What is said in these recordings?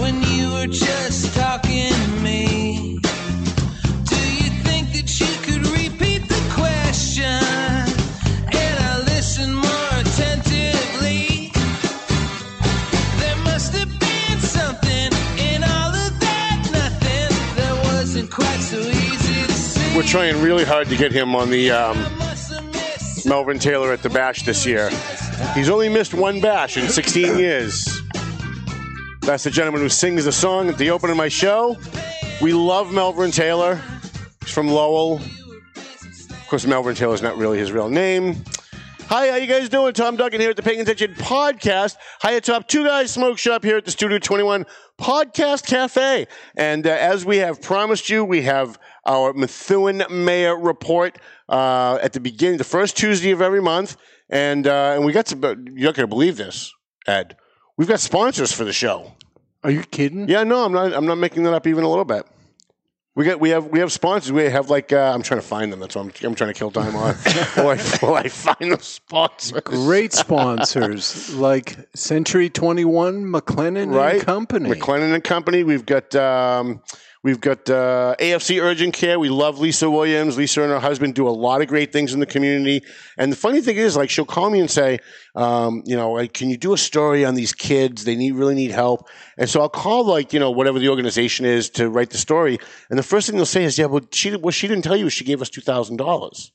When you were just talking to me, do you think that you could repeat the question? And I listened more attentively. There must have been something in all of that nothing that wasn't quite so easy to see. We're trying really hard to get him on the Melvin Taylor at the bash this year. He's only missed one bash in 16 years. That's the gentleman who sings the song at the opening of my show. We love Melvin Taylor. He's from Lowell. Of course, Melvin Taylor's not really his real name. Hi, how you guys doing? Tom Duncan here at the Paying Attention Podcast. Hiya, Top Two Guys Smoke Shop here at the Studio 21 Podcast Cafe. And as we have promised you, we have our Methuen Mayor Report at the beginning, the first Tuesday of every month. And we got some, you're not going to believe this, Ed. We've got sponsors for the show. Are you kidding? Yeah, no, I'm not making that up even a little bit. We have sponsors. We have like I'm trying to find them. That's what I'm trying to kill time on. Will I find those sponsors? Great sponsors like Century 21, McLennan and Company. McLennan and Company. We've got AFC Urgent Care. We love Lisa Williams. Lisa and her husband do a lot of great things in the community. And the funny thing is, like, she'll call me and say, like, can you do a story on these kids? They really need help. And so I'll call, like, whatever the organization is to write the story. And the first thing they'll say is, yeah, well, she didn't tell you she gave us $2,000.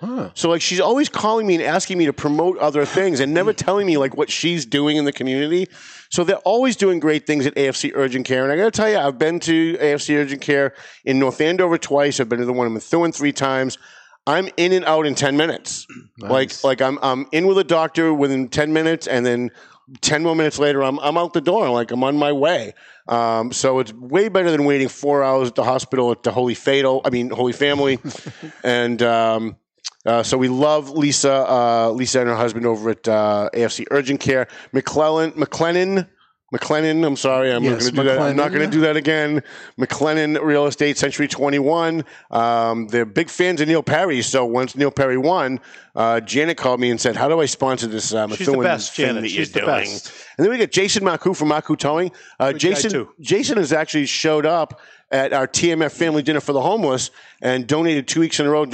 Huh. So, like, she's always calling me and asking me to promote other things and never telling me, like, what she's doing in the community. So they're always doing great things at AFC Urgent Care. And I got to tell you, I've been to AFC Urgent Care in North Andover twice. I've been to the one in Methuen 3 times. I'm in and out in 10 minutes. Nice. Like I'm in with a doctor within 10 minutes, and then 10 more minutes later, I'm out the door. I'm on my way. So it's way better than waiting 4 hours at the hospital at the Holy Family. And so we love Lisa and her husband over at AFC Urgent Care. McLennan. I'm sorry, I'm not going to do that again. McLennan Real Estate, Century 21. They're big fans of Neil Perry. So once Neil Perry won, Janet called me and said, "How do I sponsor this?" She's the best, Janet. She's the best. And then we got Jason Maku from Maku Towing. Jason has actually showed up at our TMF family dinner for the homeless and donated 2 weeks in a row,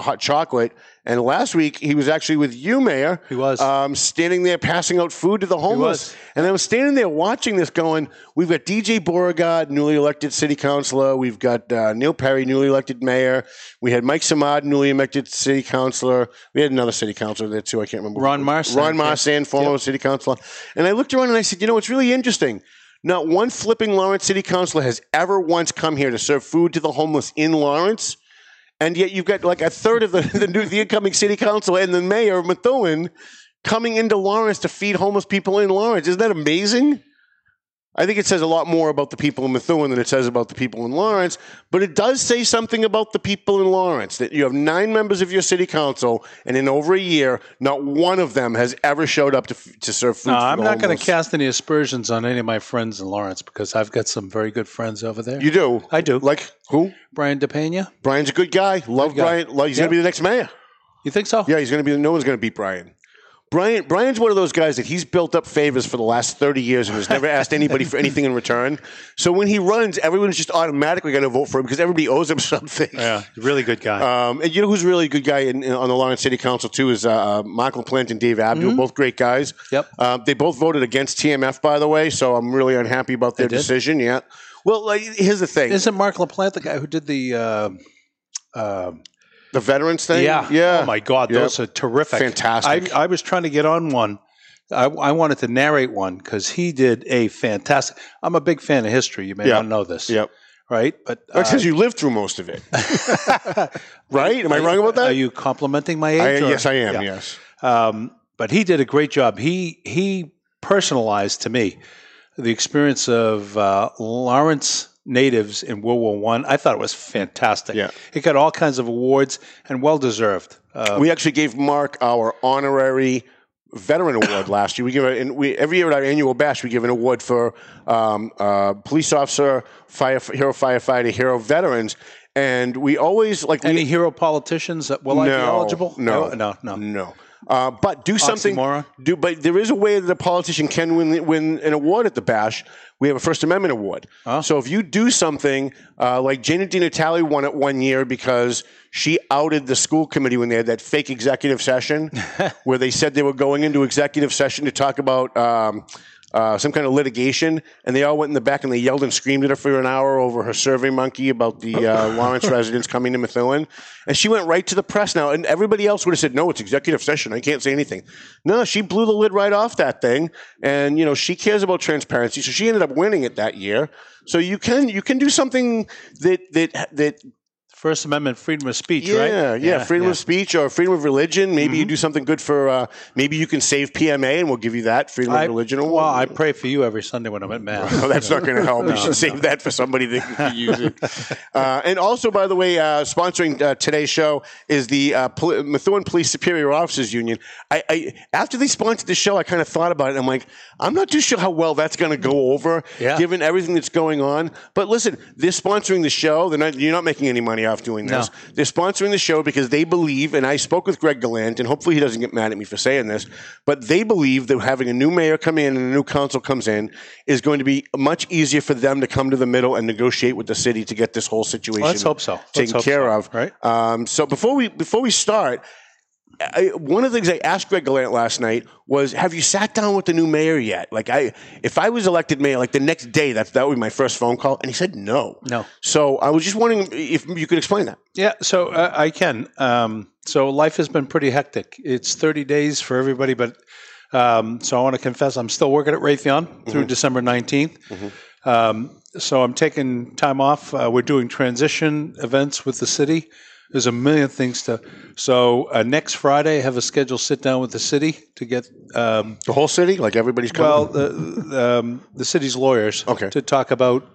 hot chocolate. And last week, he was actually with you, Mayor. He was. Standing there passing out food to the homeless. He was. And I was standing there watching this going, we've got DJ Beauregard, newly elected city councilor. We've got Neil Perry, newly elected mayor. We had Mike Samad, newly elected city councilor. We had another city councilor there, too. I can't remember. Ron Marsan, former city councilor. And I looked around and I said, it's really interesting. Not one flipping Lawrence city councilor has ever once come here to serve food to the homeless in Lawrence. And yet you've got like a third of the incoming city council and the mayor of Methuen coming into Lawrence to feed homeless people in Lawrence. Isn't that amazing? I think it says a lot more about the people in Methuen than it says about the people in Lawrence. But it does say something about the people in Lawrence, that you have 9 members of your city council, and in over a year, not one of them has ever showed up to serve food. No, I'm not going to cast any aspersions on any of my friends in Lawrence because I've got some very good friends over there. You do? I do. Like who? Brian DePena. Brian's a good guy. Love Brian. He's going to be the next mayor. You think so? Yeah, he's going to be. No one's going to beat Brian. Brian's one of those guys that he's built up favors for the last 30 years and has never asked anybody for anything in return. So when he runs, everyone's just automatically going to vote for him because everybody owes him something. Yeah, really good guy. And you know who's a really good guy on the Lawrence City Council, too, is Mark LaPlante and Dave Abdul, both great guys. Yep. They both voted against TMF, by the way, so I'm really unhappy about their decision. Yeah. Well, here's the thing. Isn't Mark LaPlante the guy who did the veterans thing? Yeah. Oh, my God. Yep. Those are terrific. Fantastic. I was trying to get on one. I wanted to narrate one because he did a fantastic – I'm a big fan of history. You may not know this. Yep. Right? But because you lived through most of it. Right? Am I wrong about that? Are you complimenting my age? Yes, I am. Yeah. Yes. But he did a great job. He personalized to me the experience of Lawrence natives in World War I. I thought it was fantastic. Yeah. It got all kinds of awards and well-deserved. We actually gave Mark our honorary veteran award last year. We give it, and we every year at our annual bash we give an award for police officer, hero firefighter, hero veterans, and we always like any hero politicians that will I be eligible? No. But do something. Oxymoron? But there is a way that a politician can win an award at the bash. We have a First Amendment award. Huh? So if you do something like Janet DiNatale won it one year because she outed the school committee when they had that fake executive session where they said they were going into executive session to talk about some kind of litigation, and they all went in the back and they yelled and screamed at her for an hour over her survey monkey about the Lawrence residents coming to Methuen. And she went right to the press now, and everybody else would have said, no, it's executive session, I can't say anything. No, she blew the lid right off that thing, and you know she cares about transparency, so she ended up winning it that year. So you can do something that First Amendment freedom of speech, right? Yeah, freedom of speech or freedom of religion. Maybe you do something good for, maybe you can save PMA and we'll give you that freedom of religion award. Well, I pray for you every Sunday when I'm at Mass. No, that's not going to help. You should save that for somebody that can use it. And also, by the way, sponsoring today's show is the Methuen Police Superior Officers Union. I after they sponsored the show, I kind of thought about it. I'm like, I'm not too sure how well that's going to go over, given everything that's going on. But listen, they're sponsoring the show. You're not making any money off doing this. No. They're sponsoring the show because they believe, and I spoke with Greg Gallant, and hopefully he doesn't get mad at me for saying this, but they believe that having a new mayor come in and a new council comes in is going to be much easier for them to come to the middle and negotiate with the city to get this whole situation taken care of. Right? So before we start, one of the things I asked Greg Gallant last night was, have you sat down with the new mayor yet? Like, if I was elected mayor, like the next day, that would be my first phone call. And he said no. So I was just wondering if you could explain that. Yeah, so I can. So life has been pretty hectic. It's 30 days for everybody, but so I want to confess I'm still working at Raytheon through December 19th. So I'm taking time off. We're doing transition events with the city. There's a million things to – so next Friday I have a scheduled sit-down with the city to get – the whole city? Like everybody's coming? Well, the city's lawyers to talk about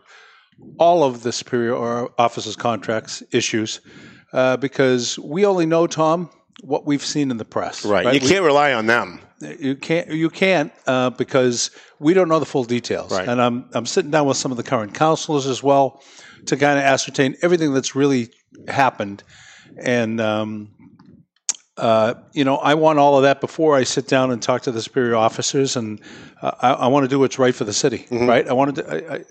all of the superior officers' contracts issues because we only know, Tom, what we've seen in the press. Right? You can't rely on them. You can't because we don't know the full details. Right. And I'm sitting down with some of the current counselors as well to kind of ascertain everything that's really happened. And, I want all of that before I sit down and talk to the superior officers. And I want to do what's right for the city, right? I wanted to,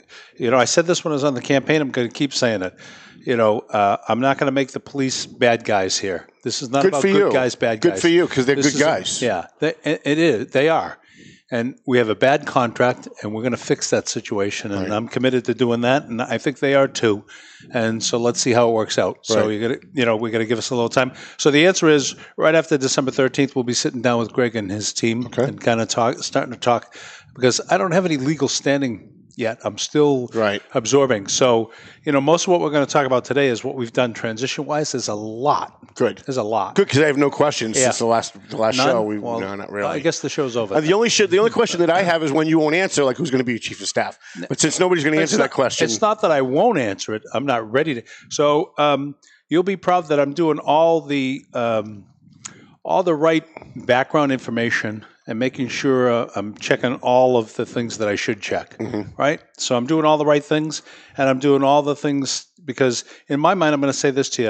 I said this when I was on the campaign. I'm going to keep saying it. I'm not going to make the police bad guys here. This is not about good guys, bad guys. Good for you, because they're good guys. Yeah, it is. They are. And we have a bad contract, and we're going to fix that situation. And I'm committed to doing that, and I think they are too. And so let's see how it works out. Right. So we got to give us a little time. So the answer is right after December 13th, we'll be sitting down with Greg and his team and kind of starting to talk because I don't have any legal standing yet. I'm still absorbing. So, most of what we're going to talk about today is what we've done transition-wise. There's a lot. Good, because I have no questions since the last show. Not really. I guess the show's over. The only question that I have is when you won't answer, like who's going to be your chief of staff. But since nobody's going to answer that question. It's not that I won't answer it. I'm not ready to. So you'll be proud that I'm doing all the right background information and making sure I'm checking all of the things that I should check, right? So I'm doing all the right things, and I'm doing all the things because in my mind, I'm going to say this to you.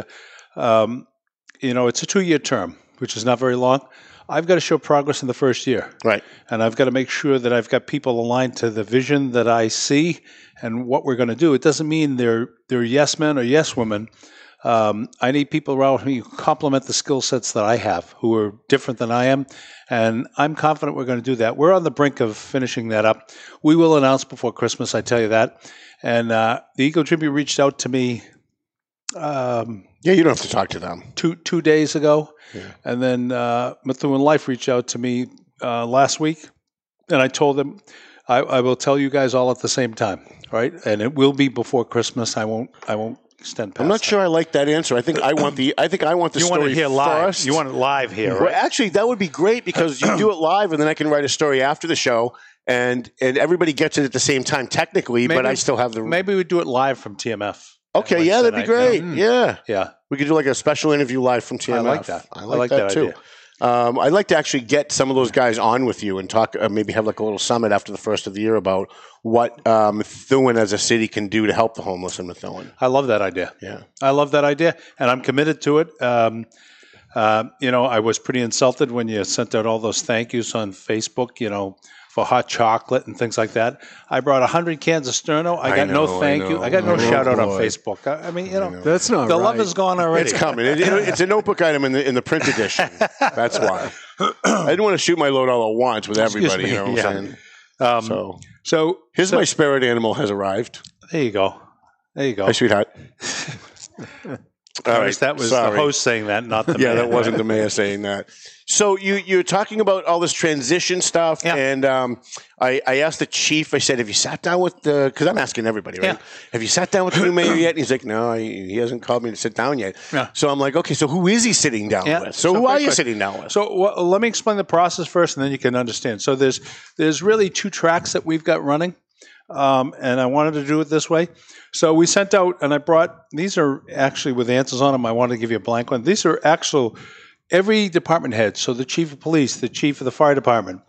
It's a 2-year term, which is not very long. I've got to show progress in the first year. Right. And I've got to make sure that I've got people aligned to the vision that I see and what we're going to do. It doesn't mean they're yes men or yes women. I need people around me who complement the skill sets that I have, who are different than I am, and I'm confident we're going to do that. We're on the brink of finishing that up. We will announce before Christmas, I tell you that. And the Eagle Tribune reached out to me. You don't have to talk to them. Two days ago. Yeah. And then Methuen Life reached out to me last week, and I told them, I will tell you guys all at the same time, right? And it will be before Christmas. I won't. I'm not sure I like that answer. I think I want the story first. You want it live here, right? Well, actually, that would be great because you do it live, and then I can write a story after the show, and everybody gets it at the same time technically, but I still have the... Maybe we do it live from TMF. Okay, yeah, that'd be great. Yeah. Yeah. We could do like a special interview live from TMF. I like that. I like that too. Idea. I'd like to actually get some of those guys on with you and talk, maybe have like a little summit after the first of the year about what Methuen as a city can do to help the homeless in Methuen. I love that idea. Yeah. I love that idea, and I'm committed to it. You know, I was pretty insulted when you sent out all those thank yous on Facebook, you know, for hot chocolate and things like that. I brought 100 cans of Sterno. I got no thank you. I got no shout out on Facebook. I mean, you know, that's not the right. Love is gone already. It's coming. It's a notebook item in the print edition. That's why. I didn't want to shoot my load all at once with everybody. You know what I'm saying? So my spirit animal has arrived. There you go. Hi, sweetheart. All right. That was the host saying that, not the mayor. Yeah, that wasn't the mayor saying that. So you're talking about all this transition stuff, and I asked the chief, I said, have you sat down with the – because I'm asking everybody, right? Yeah. Have you sat down with the new mayor yet? And he's like, no, he hasn't called me to sit down yet. Yeah. So I'm like, okay, so who is he sitting down with? So who are you sitting down with? So let me explain the process first, and then you can understand. So there's really two tracks that we've got running. And I wanted to do it this way. So we sent out, and I brought, these are actually with answers on them. I wanted to give you a blank one. These are actual, every department head. So the chief of police, the chief of the fire department,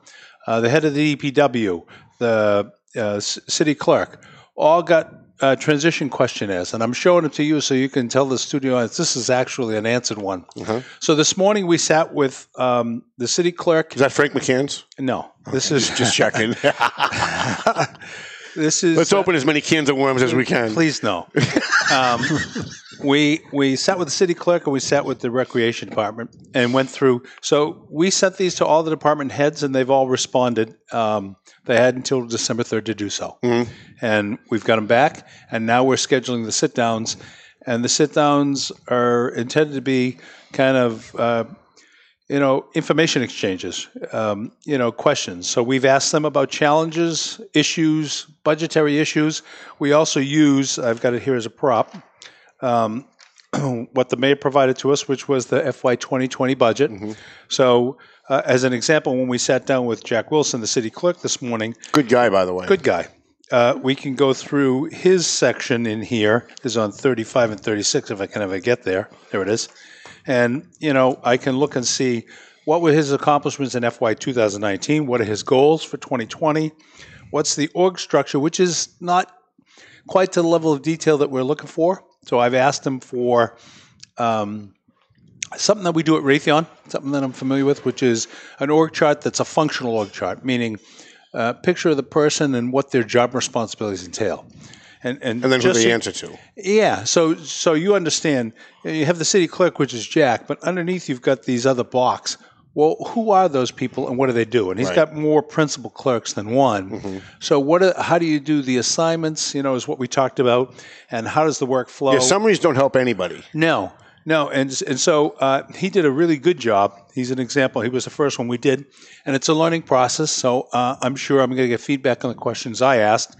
the head of the DPW, the city clerk, all got transition questionnaires. And I'm showing it to you so you can tell the studio audience this is actually an answered one. Mm-hmm. So this morning we sat with the city clerk. Is that Frank McCann's? No. Okay. This is just checking. This is, let's open as many cans of worms as we can. Please, no. We sat with the city clerk and we sat with the recreation department and went through. So we sent these to all the department heads and they've all responded. They had until December 3rd to do so. Mm-hmm. And we've got them back. And now we're scheduling the sit-downs. And the sit-downs are intended to be kind of... information exchanges, questions. So we've asked them about challenges, issues, budgetary issues. We also use, I've got it here as a prop, what the mayor provided to us, which was the FY 2020 budget. Mm-hmm. So as an example, when we sat down with Jack Wilson, the city clerk this morning. Good guy, by the way. Good guy. We can go through his section in here. It's on 35 and 36, if I can ever get there. There it is. And, I can look and see what were his accomplishments in FY 2019, what are his goals for 2020, what's the org structure, which is not quite to the level of detail that we're looking for. So I've asked him for something that we do at Raytheon, something that I'm familiar with, which is an org chart that's a functional org chart, meaning a picture of the person and what their job responsibilities entail. And then who they answer to. Yeah. So you understand, you have the city clerk, which is Jack, but underneath you've got these other blocks. Well, who are those people and what do they do? And he's got more principal clerks than one. Mm-hmm. So how do you do the assignments, is what we talked about, and how does the work flow? Yeah, summaries don't help anybody. No. And so he did a really good job. He's an example. He was the first one we did. And it's a learning process, so I'm sure I'm going to get feedback on the questions I asked.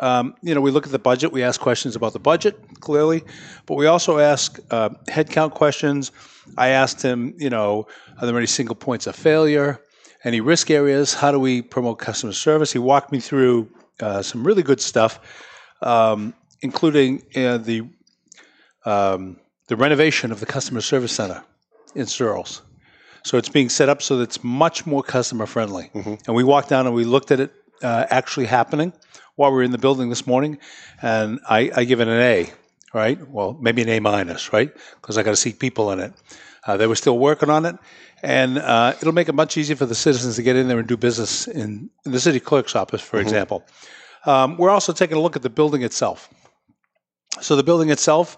We look at the budget. We ask questions about the budget, clearly. But we also ask headcount questions. I asked him, are there any single points of failure? Any risk areas? How do we promote customer service? He walked me through some really good stuff, including the renovation of the customer service center in Searles. So it's being set up so that it's much more customer friendly. Mm-hmm. And we walked down and we looked at it actually happening while we were in the building this morning, and I give it an A, right? Well, maybe an A-, right? Because I got to see people in it. They were still working on it, and it'll make it much easier for the citizens to get in there and do business in the city clerk's office, for example. We're also taking a look at the building itself. So the building itself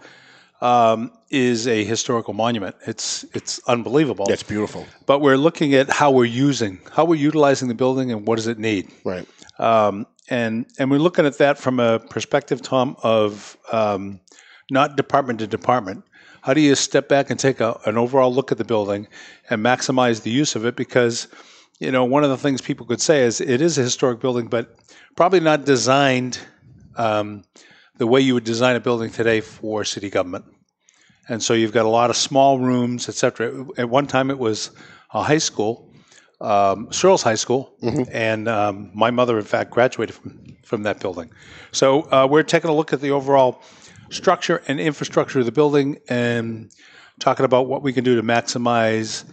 is a historical monument. It's unbelievable. That's beautiful. But we're looking at how we're utilizing the building and what does it need. Right. And we're looking at that from a perspective, Tom, of not department to department. How do you step back and take an overall look at the building and maximize the use of it? Because, one of the things people could say is it is a historic building, but probably not designed the way you would design a building today for city government. And so you've got a lot of small rooms, et cetera. At one time it was a high school. Searles High School, and my mother, in fact, graduated from that building. So we're taking a look at the overall structure and infrastructure of the building and talking about what we can do to maximize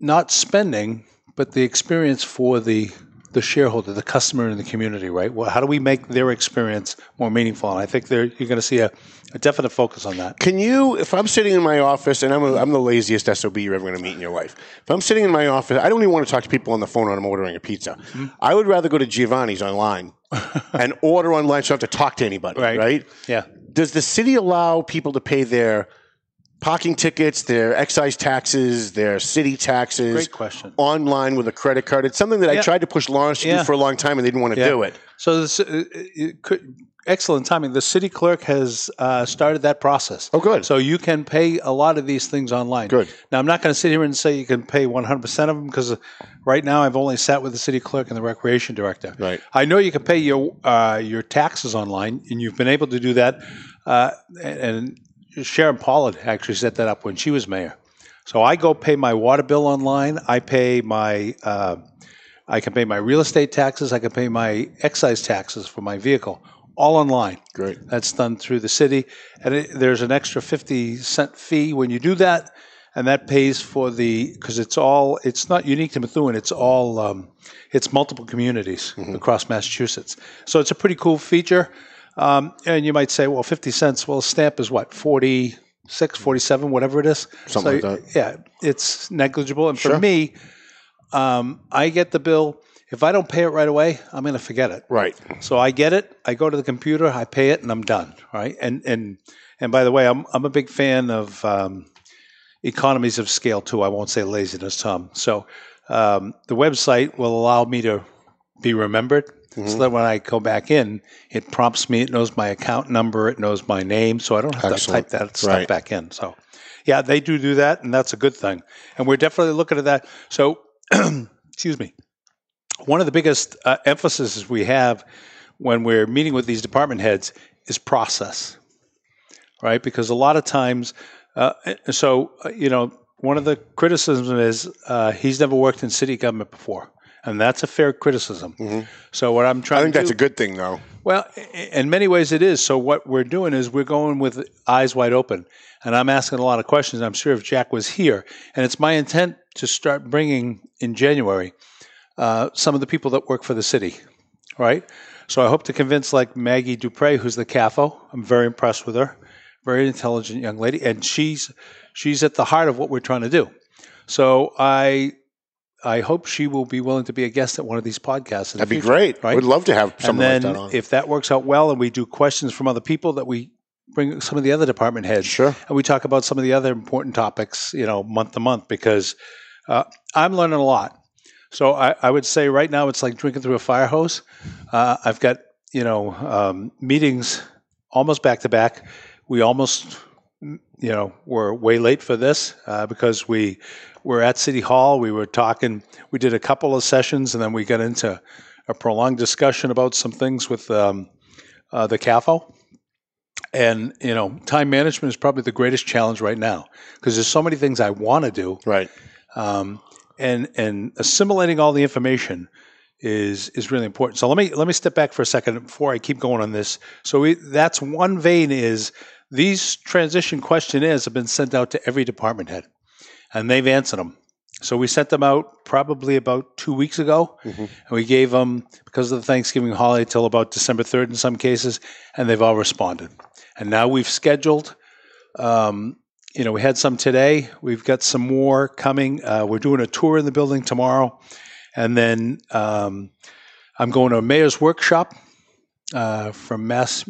not spending, but the experience for the shareholder, the customer in the community, right? Well, how do we make their experience more meaningful? And I think you're going to see a definite focus on that. Can you, if I'm sitting in my office, and I'm the laziest SOB you're ever going to meet in your life. If I'm sitting in my office, I don't even want to talk to people on the phone when I'm ordering a pizza. I would rather go to Giovanni's online and order online so I don't have to talk to anybody, right? Yeah. Does the city allow people to pay their parking tickets, their excise taxes, their city taxes. Great question. Online with a credit card. It's something that I tried to push Lawrence to do for a long time, and they didn't want to do it. So this, excellent timing. The city clerk has started that process. Oh, good. So you can pay a lot of these things online. Good. Now, I'm not going to sit here and say you can pay 100% of them because right now I've only sat with the city clerk and the recreation director. Right. I know you can pay your taxes online, and you've been able to do that, and Sharon Pollard actually set that up when she was mayor. So I go pay my water bill online. I pay my, I can pay my real estate taxes. I can pay my excise taxes for my vehicle, all online. Great. That's done through the city. And there's an extra 50-cent fee when you do that. And that pays for the, because it's all, it's not unique to Methuen. It's all, it's multiple communities across Massachusetts. So it's a pretty cool feature. And you might say, well, 50 cents, well, stamp is what, 46, 47, whatever it is. Something so, like that. Yeah, it's negligible. And for me, I get the bill. If I don't pay it right away, I'm going to forget it. Right. So I get it. I go to the computer, I pay it, and I'm done. Right. And by the way, I'm a big fan of economies of scale, too. I won't say laziness, Tom. So the website will allow me to be remembered. So that when I go back in, it prompts me. It knows my account number. It knows my name. So I don't have to type that stuff back in. So, yeah, they do that, and that's a good thing. And we're definitely looking at that. So, excuse me. One of the biggest emphases we have when we're meeting with these department heads is process, right? Because a lot of times, you know, one of the criticisms is he's never worked in city government before. And that's a fair criticism. So what I'm trying to do, I think that's a good thing, though. Well, in many ways it is. So what we're doing is we're going with eyes wide open. And I'm asking a lot of questions. I'm sure if Jack was here. And it's my intent to start bringing, in January, some of the people that work for the city, right? So I hope to convince, like, Maggie Dupre, who's the CAFO. I'm very impressed with her. Very intelligent young lady. And she's at the heart of what we're trying to do. So I hope she will be willing to be a guest at one of these podcasts. That'd be great. Right? We'd love to have someone like that on. If that works out well and we do questions from other people, that we bring some of the other department heads. Sure. And we talk about some of the other important topics, you know, month to month, because I'm learning a lot. So I would say right now it's like drinking through a fire hose. I've got, you know, meetings almost back to back. We almost, you know, we're way late for this because we were at City Hall. We were talking. We did a couple of sessions, and then we got into a prolonged discussion about some things with the CAFO. And, you know, time management is probably the greatest challenge right now because there's so many things I want to do. Right. And assimilating all the information is really important. So let me step back for a second before I keep going on this. So that's one vein is these transition questionnaires have been sent out to every department head, and they've answered them. So we sent them out probably about 2 weeks ago, and we gave them, because of the Thanksgiving holiday, till about December 3rd in some cases, and they've all responded. And now we've scheduled, you know, we had some today. We've got some more coming. We're doing a tour in the building tomorrow, and then I'm going to a mayor's workshop from Mass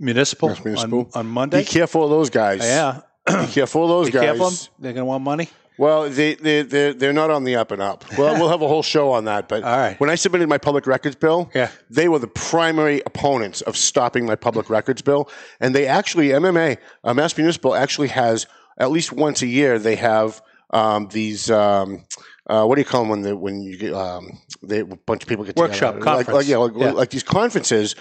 Municipal. On Monday. Be careful of those guys. Yeah. Be careful of those guys. Careful them? They're going to want money? Well, they're not on the up and up. Well, we'll have a whole show on that. But all right. When I submitted my public records bill, they were the primary opponents of stopping my public records bill. And they actually, MMA, Mass Municipal actually has, at least once a year, they have these, what do you call them when you get, a bunch of people get together? Workshop, conference. Like these conferences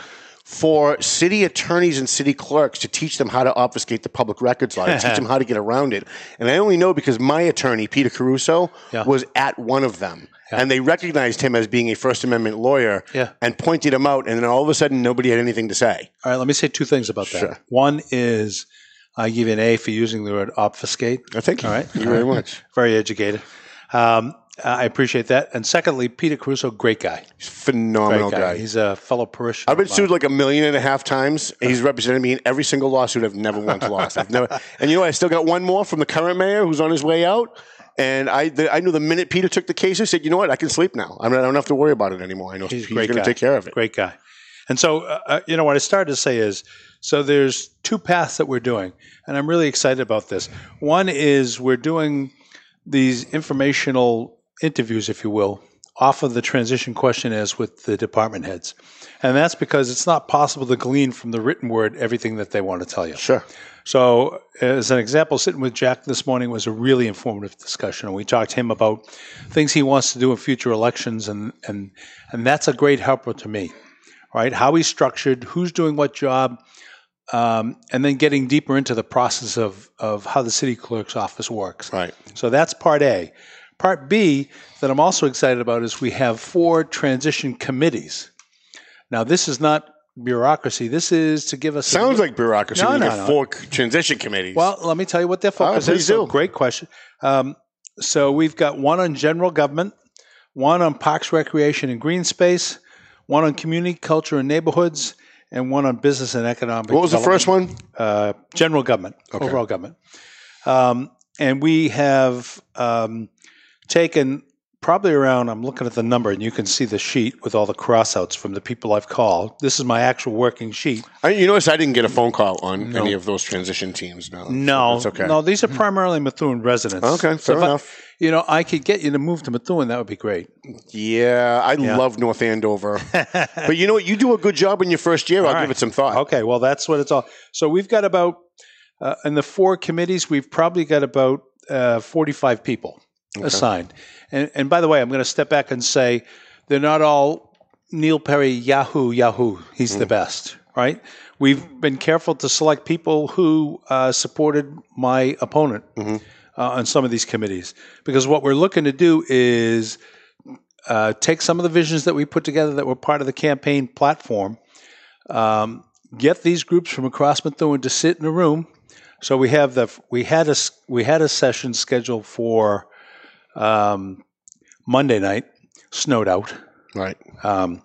for city attorneys and city clerks to teach them how to obfuscate the public records law, teach them how to get around it. And I only know because my attorney, Peter Caruso, was at one of them. Yeah. And they recognized him as being a First Amendment lawyer and pointed him out. And then all of a sudden, nobody had anything to say. All right, let me say two things about that. Sure. One is I give you an A for using the word obfuscate. Oh, thank you. All right. Thank you very much. Very educated. I appreciate that. And secondly, Peter Caruso, great guy. He's a phenomenal guy. He's a fellow parishioner. I've been sued like 1.5 million times. He's represented me in every single lawsuit. I've never once lost. And you know what? I still got one more from the current mayor who's on his way out. And I knew the minute Peter took the case, I said, you know what? I can sleep now. I don't have to worry about it anymore. I know he's going to take care of it. Great guy. And so, you know, what I started to say is, so there's two paths that we're doing. And I'm really excited about this. One is we're doing these informational interviews, if you will, off of the transition questionnaires with the department heads. And that's because it's not possible to glean from the written word everything that they want to tell you. Sure. So as an example, sitting with Jack this morning was a really informative discussion. And we talked to him about things he wants to do in future elections. And that's a great helper to me, right? How he's structured, who's doing what job, and then getting deeper into the process of how the city clerk's office works. Right. So that's part A. Part B that I'm also excited about is we have 4 transition committees. Now, this is not bureaucracy. This is to give us... Sounds like bureaucracy. No. 4 transition committees. Well, let me tell you what their focus is. So, great question. So we've got one on general government, one on parks, recreation, and green space, one on community, culture, and neighborhoods, and one on business and economic What was the first one? General government, overall government. And we have... taken probably around, I'm looking at the number, and you can see the sheet with all the crossouts from the people I've called. This is my actual working sheet. You notice I didn't get a phone call on any of those transition teams. No, that's okay. No, these are primarily Methuen residents. Okay, fair enough. You know, I could get you to move to Methuen. That would be great. Yeah, I love North Andover. But you know what? You do a good job in your first year. I'll give it some thought. Okay, well, that's what it's all. So we've got about, in the 4 committees, we've probably got about 45 people. Okay. Assigned. And by the way, I'm going to step back and say they're not all Neil Perry, Yahoo. He's the best, right? We've been careful to select people who supported my opponent on some of these committees, because what we're looking to do is take some of the visions that we put together that were part of the campaign platform, get these groups from across Methuen to sit in a room. So we had a session scheduled for Monday night, snowed out. Right. You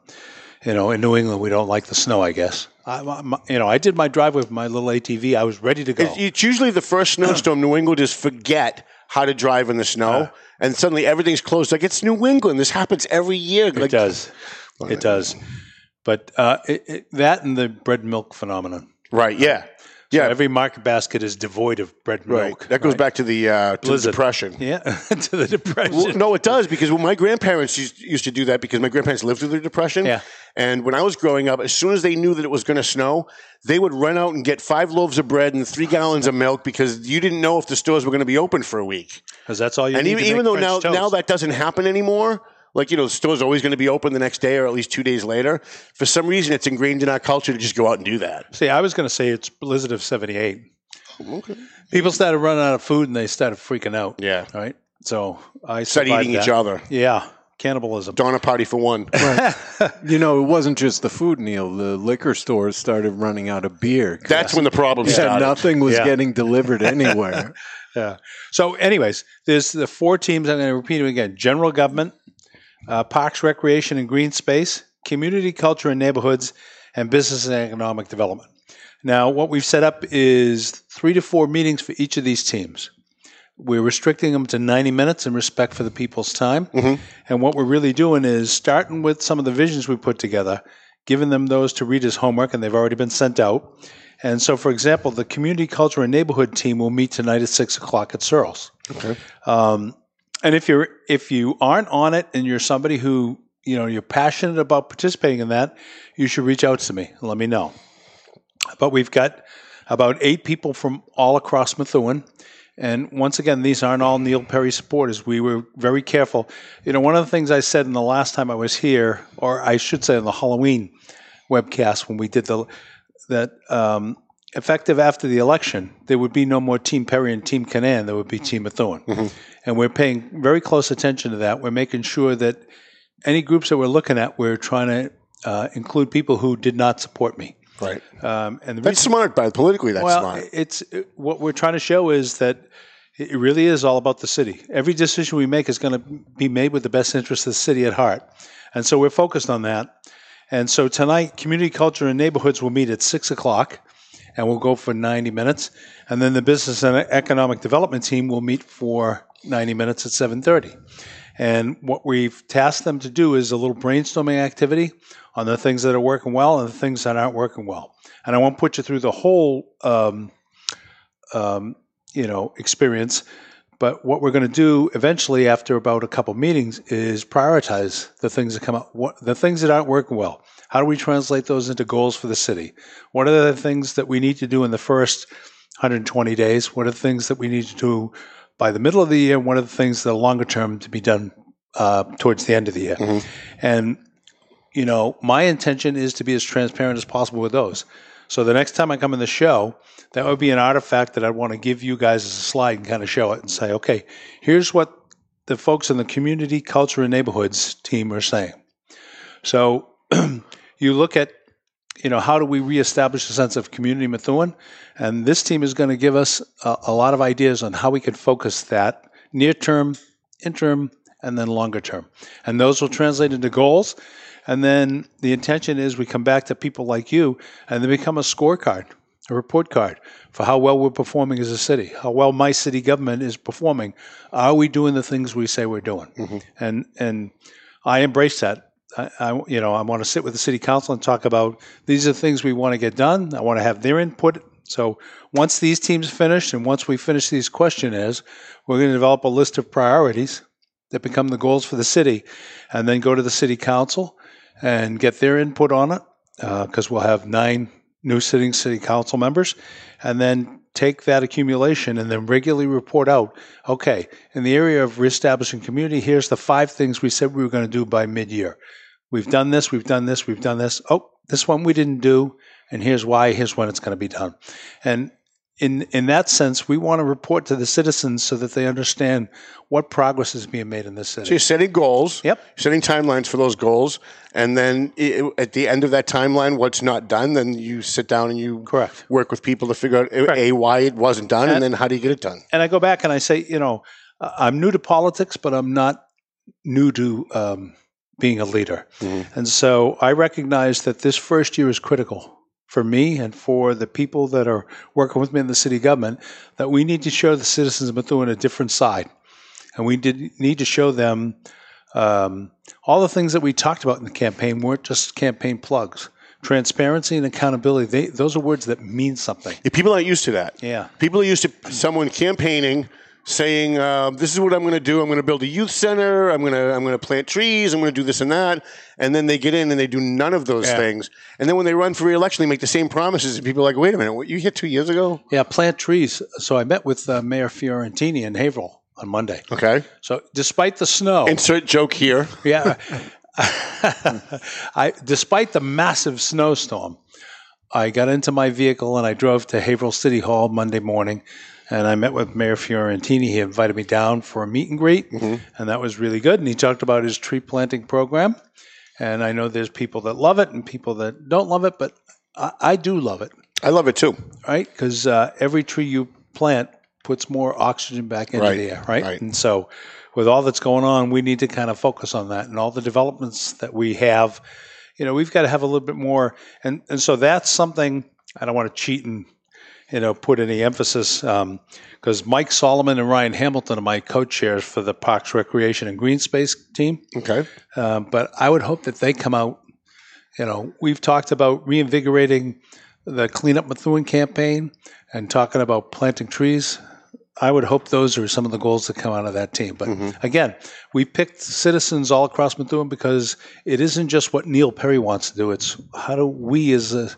know, in New England, we don't like the snow, I guess. I did my driveway with my little ATV. I was ready to go. It's usually the first snowstorm. New Englanders forget how to drive in the snow, and suddenly everything's closed. Like, it's New England. This happens every year. It does. It does. But that and the bread and milk phenomenon. Right, yeah. Yeah, so every market basket is devoid of bread and milk. That goes back to the Depression. Yeah, to the Depression. Well, no, it does, because when my grandparents used to do that, because my grandparents lived through the Depression. Yeah. And when I was growing up, as soon as they knew that it was going to snow, they would run out and get 5 loaves of bread and 3 gallons of milk, because you didn't know if the stores were going to be open for a week. Because that's all you need to make French toast. And even though now that doesn't happen anymore. Like, you know, the store's always going to be open the next day or at least 2 days later. For some reason, it's ingrained in our culture to just go out and do that. See, I was going to say it's Blizzard of 78. Okay. People started running out of food and they started freaking out. Yeah. Right? So I started eating each other. Yeah. Cannibalism. Donner party for one. Right. You know, it wasn't just the food, Neil. The liquor stores started running out of beer. That's when the problem started. Nothing was getting delivered anywhere. Yeah. So anyways, there's the 4 teams. I'm going to repeat them again. General government. Parks, recreation, and green space, community, culture, and neighborhoods, and business and economic development. Now, what we've set up is 3 to 4 meetings for each of these teams. We're restricting them to 90 minutes in respect for the people's time. Mm-hmm. And what we're really doing is starting with some of the visions we put together, giving them those to read as homework, and they've already been sent out. And so, for example, the community, culture, and neighborhood team will meet tonight at 6 o'clock at Searles. Okay. And if you aren't on it and you're somebody who, you know, you're passionate about participating in that, you should reach out to me and let me know. But we've got about 8 people from all across Methuen. And once again, these aren't all Neil Perry supporters. We were very careful. You know, one of the things I said in the last time I was here, or I should say on the Halloween webcast when we did effective after the election, there would be no more Team Perry and Team Canaan. There would be Team Methuen. Mm-hmm. And we're paying very close attention to that. We're making sure that any groups that we're looking at, we're trying to include people who did not support me. Right. And that's smart, but politically that's smart. What we're trying to show is that it really is all about the city. Every decision we make is going to be made with the best interest of the city at heart. And so we're focused on that. And so tonight, Community Culture and Neighborhoods will meet at 6 o'clock. And we'll go for 90 minutes. And then the Business and Economic Development team will meet for 90 minutes at 7:30. And what we've tasked them to do is a little brainstorming activity on the things that are working well and the things that aren't working well. And I won't put you through the whole experience, but what we're going to do eventually after about a couple meetings is prioritize the things that come up, the things that aren't working well. How do we translate those into goals for the city? What are the things that we need to do in the first 120 days? What are the things that we need to do by the middle of the year? What are the things that are longer term to be done towards the end of the year? Mm-hmm. And, my intention is to be as transparent as possible with those. So the next time I come in the show, that would be an artifact that I'd want to give you guys as a slide and kind of show it and say, okay, here's what the folks in the Community, Culture, and Neighborhoods team are saying. So you look at, how do we reestablish a sense of community Methuen? And this team is going to give us a lot of ideas on how we can focus that near-term, interim, and then longer-term. And those will translate into goals. And then the intention is we come back to people like you, and they become a scorecard, a report card for how well we're performing as a city, how well my city government is performing. Are we doing the things we say we're doing? Mm-hmm. And I embrace that. I want to sit with the city council and talk about these are the things we want to get done. I want to have their input. So once these teams finish and once we finish these questionnaires, we're going to develop a list of priorities that become the goals for the city, and then go to the city council and get their input on it, because we'll have 9 new sitting city council members, and then take that accumulation and then regularly report out, okay, in the area of reestablishing community, here's the 5 things we said we were going to do by mid-year. We've done this, we've done this, we've done this. Oh, this one we didn't do, and here's why, here's when it's going to be done. And in that sense, we want to report to the citizens so that they understand what progress is being made in this city. So you're setting goals, yep, setting timelines for those goals, and then at the end of that timeline, what's not done, then you sit down and you correct work with people to figure out, correct, A, why it wasn't done, and then how do you get it done? And I go back and I say, I'm new to politics, but I'm not new to being a leader. Mm-hmm. And so I recognize that this first year is critical for me and for the people that are working with me in the city government, that we need to show the citizens of Methuen a different side. And we need to show them all the things that we talked about in the campaign weren't just campaign plugs. Transparency and accountability, those are words that mean something. Yeah, people aren't used to that. Yeah. People are used to someone campaigning, saying, this is what I'm going to do. I'm going to build a youth center. I'm going to plant trees. I'm going to do this and that. And then they get in and they do none of those things. And then when they run for re-election, they make the same promises. And people are like, wait a minute, what you hit 2 years ago? Yeah, plant trees. So I met with Mayor Fiorentini in Haverhill on Monday. Okay. So despite the snow. Insert joke here. Yeah. Despite the massive snowstorm, I got into my vehicle and I drove to Haverhill City Hall Monday morning. And I met with Mayor Fiorentini. He invited me down for a meet and greet, mm-hmm, and that was really good. And he talked about his tree planting program. And I know there's people that love it and people that don't love it, but I do love it. I love it too. Right? Because every tree you plant puts more oxygen back into the air, right? And so with all that's going on, we need to kind of focus on that. And all the developments that we have, we've got to have a little bit more. And so that's something I don't want to cheat and put any emphasis, because Mike Solomon and Ryan Hamilton are my co-chairs for the Parks, Recreation, and Green Space team. Okay. But I would hope that they come out. We've talked about reinvigorating the Clean Up Methuen campaign and talking about planting trees. I would hope those are some of the goals that come out of that team. But again, we picked citizens all across Methuen because it isn't just what Neil Perry wants to do. It's how do we as a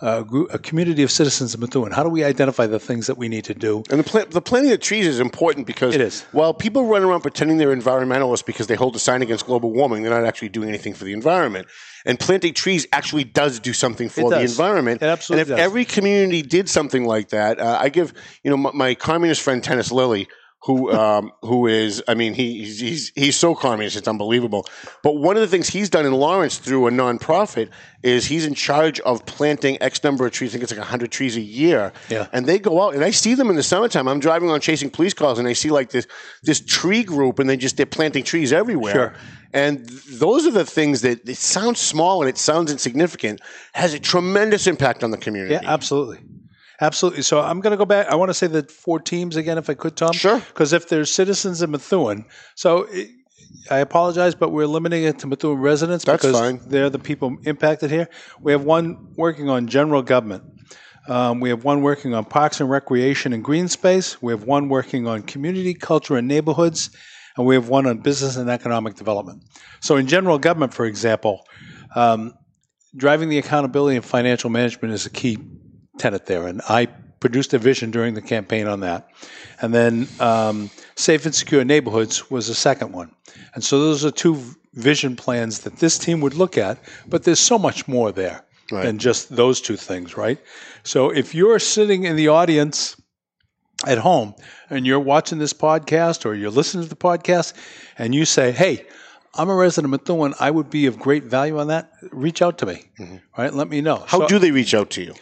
a community of citizens in Methuen. How do we identify the things that we need to do? And the planting of trees is important because it is. While people run around pretending they're environmentalists because they hold a sign against global warming, they're not actually doing anything for the environment. And planting trees actually does do something for the environment. It absolutely does. And if every community did something like that, I give my communist friend Tennis Lilly, who is, I mean, he's so communist, it's unbelievable. But one of the things he's done in Lawrence through a nonprofit is he's in charge of planting X number of trees. I think it's like 100 trees a year. Yeah. And they go out, and I see them in the summertime. I'm driving on chasing police cars, and I see like this tree group, and they're planting trees everywhere. Sure. And those are the things that it sounds small and it sounds insignificant, has a tremendous impact on the community. Yeah, absolutely. Absolutely. So I'm going to go back. I want to say the four teams again, if I could, Tom. Sure. Because if there's citizens in Methuen, I apologize, but we're limiting it to Methuen residents. That's because fine. They're the people impacted here. We have one working on general government. We have one working on parks and recreation and green space. We have one working on community, culture, and neighborhoods. And we have one on business and economic development. So in general government, for example, driving the accountability and financial management is a key tenet there, and I produced a vision during the campaign on that. And then safe and secure neighborhoods was the second one. And so those are two vision plans that this team would look at, but there's so much more there than just those two things, right? So if you're sitting in the audience at home and you're watching this podcast or you're listening to the podcast and you say, hey, I'm a resident of Methuen, I would be of great value on that, reach out to me, right? Let me know. How do they reach out to you?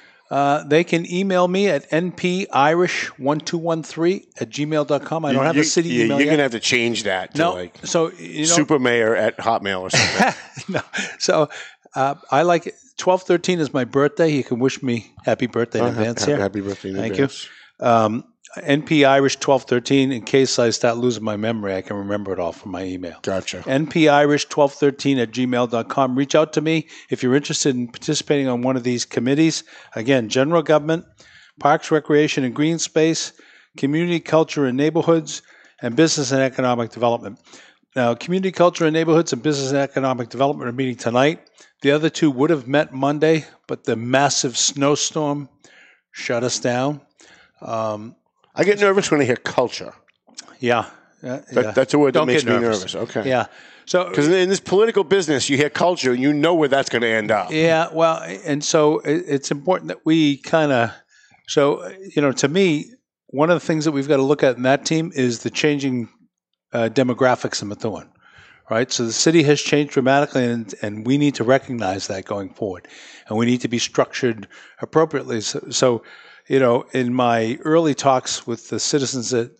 They can email me at npirish1213@gmail.com. I don't have a city email. You're going to have to change that to supermayor at Hotmail or something. So I like it. 12/13 is my birthday. You can wish me happy birthday in advance here. Happy birthday in advance. Thank you. npirish1213, in case I start losing my memory, I can remember it all from my email. Gotcha. npirish1213@gmail.com. Reach out to me if you're interested in participating on one of these committees. Again, general government, parks, recreation, and green space, community, culture, and neighborhoods, and business and economic development. Now, community, culture, and neighborhoods and business and economic development are meeting tonight. The other two would have met Monday, but the massive snowstorm shut us down. I get nervous when I hear culture. Yeah. That's a word that makes me nervous. Okay. Yeah. So, because in this political business, you hear culture, and you know where that's going to end up. Yeah. Well, and so it's important that we kind of – so, to me, one of the things that we've got to look at in that team is the changing demographics in Methuen, right? So the city has changed dramatically, and we need to recognize that going forward, and we need to be structured appropriately. So in my early talks with the citizens at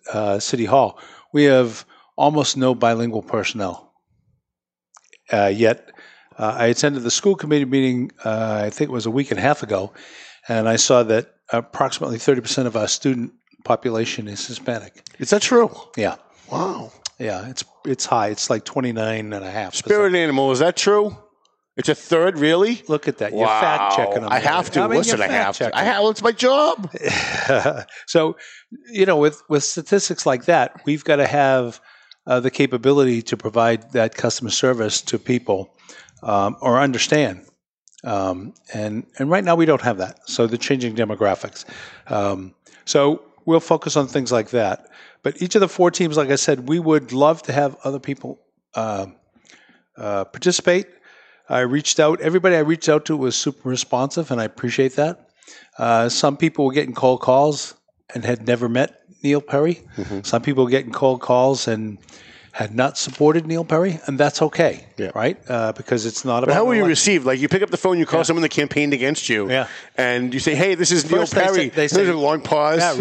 City Hall, we have almost no bilingual personnel. Yet, I attended the school committee meeting, I think it was a week and a half ago, and I saw that approximately 30% of our student population is Hispanic. Is that true? Yeah. Wow. Yeah, it's high. It's like 29.5%. Spirit animal, is that true? It's a third, really? Look at that. Wow. You're fact-checking them. I have to. Listen, I have to. It's my job. So, with statistics like that, we've got to have the capability to provide that customer service to people or understand. And right now, we don't have that. So, the changing demographics. So, we'll focus on things like that. But each of the four teams, like I said, we would love to have other people participate. Everybody I reached out to was super responsive, and I appreciate that. Some people were getting cold calls and had never met Neil Perry. Mm-hmm. Some people were getting cold calls and had not supported Neil Perry, and that's okay, right? Because it's not about... But how were you received? Like, you pick up the phone, you call someone that campaigned against you, and you say, hey, this is Neil Perry. There's a long pause. Yeah,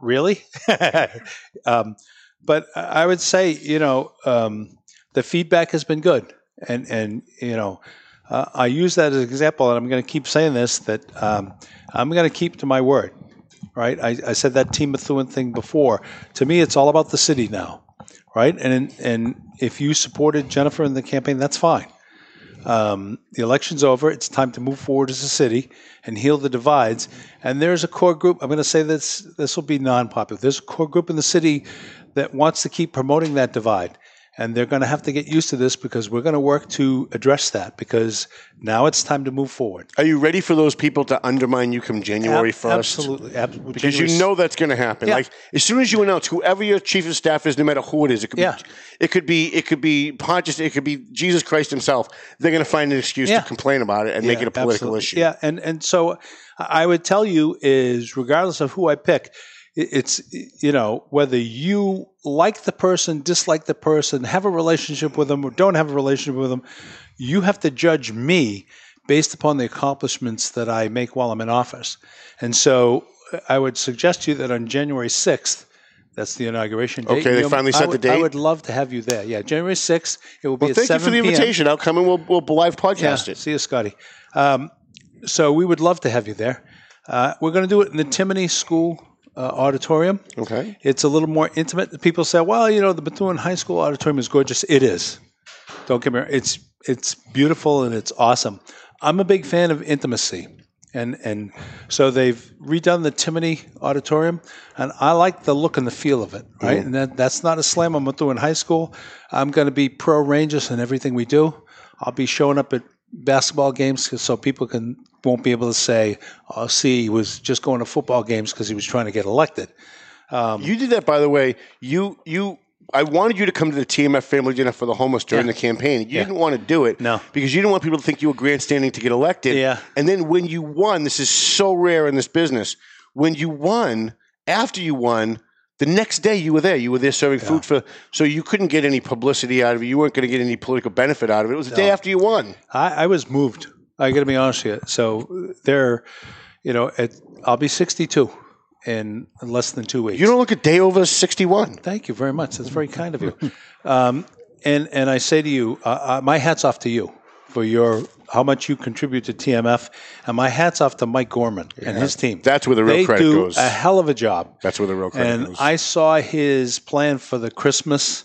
really? But I would say, the feedback has been good. And I use that as an example, and I'm going to keep saying this, that I'm going to keep to my word, right? I said that Team Methuen thing before. To me, it's all about the city now, right? And if you supported Jennifer in the campaign, that's fine. The election's over. It's time to move forward as a city and heal the divides. And there's a core group. I'm going to say this will be non-popular. There's a core group in the city that wants to keep promoting that divide. And they're going to have to get used to this because we're going to work to address that because now it's time to move forward. Are you ready for those people to undermine you come January 1st? Absolutely. Because you know that's going to happen. Yeah. Like as soon as you announce whoever your chief of staff is, no matter who it is, it could be Pontius, it could be Jesus Christ himself. They're going to find an excuse to complain about it and make it a political issue. Yeah, and so I would tell you is regardless of who I pick, it's, you know, whether you like the person, dislike the person, have a relationship with them or don't have a relationship with them, you have to judge me based upon the accomplishments that I make while I'm in office. And so I would suggest to you that on January 6th, that's the inauguration date. Okay, they finally set the date. I would love to have you there. Yeah, January 6th, it will be at 7 p.m. Well, thank you for the invitation. I'll come and we'll live podcast it. See you, Scotty. So we would love to have you there. We're going to do it in the Timony School auditorium. Okay. It's a little more intimate. People say, well, you know, the Bethune High School auditorium is gorgeous. It is. Don't get me wrong. It's beautiful and it's awesome. I'm a big fan of intimacy. And so they've redone the Timony auditorium, and I like the look and the feel of it, right? Mm-hmm. And that's not a slam on Bethune High School. I'm going to be pro-Rangers in everything we do. I'll be showing up at basketball games so people won't be able to say, oh, see, he was just going to football games because he was trying to get elected. You did that, by the way. I wanted you to come to the TMF family dinner for the homeless during the campaign. You didn't want to do it because you didn't want people to think you were grandstanding to get elected. Yeah. And then when you won, this is so rare in this business, when you won, after you won, the next day you were there. You were there serving food so you couldn't get any publicity out of it. You weren't going to get any political benefit out of it. It was the day after you won. I was moved. I got to be honest with you. So there, you know, I'll be 62 in less than 2 weeks. You don't look a day over 61. Thank you very much. That's very kind of you. And I say to you, my hat's off to you for how much you contribute to TMF, and my hat's off to Mike Gorman and his team. That's where the real credit goes. They do a hell of a job. That's where the real credit goes. And I saw his plan for the Christmas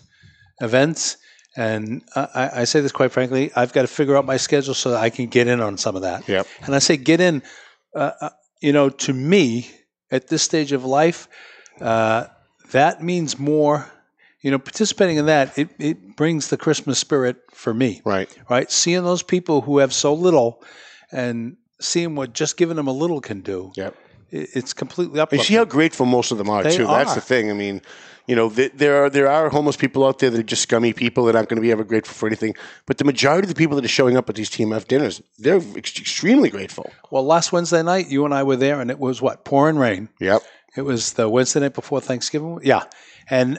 events, and I say this quite frankly, I've got to figure out my schedule so that I can get in on some of that. Yep. And I say get in, you know, to me, at this stage of life, that means more. You know, participating in that, it brings the Christmas spirit for me. Right. Right? Seeing those people who have so little and seeing what just giving them a little can do. Yep. It's completely up to them. You see how grateful most of them are, too. That's the thing. I mean, you know, there are homeless people out there that are just scummy people that aren't going to be ever grateful for anything. But the majority of the people that are showing up at these TMF dinners, they're extremely grateful. Well, last Wednesday night, you and I were there, and it was, what, pouring rain. Yep. It was the Wednesday night before Thanksgiving. Yeah. And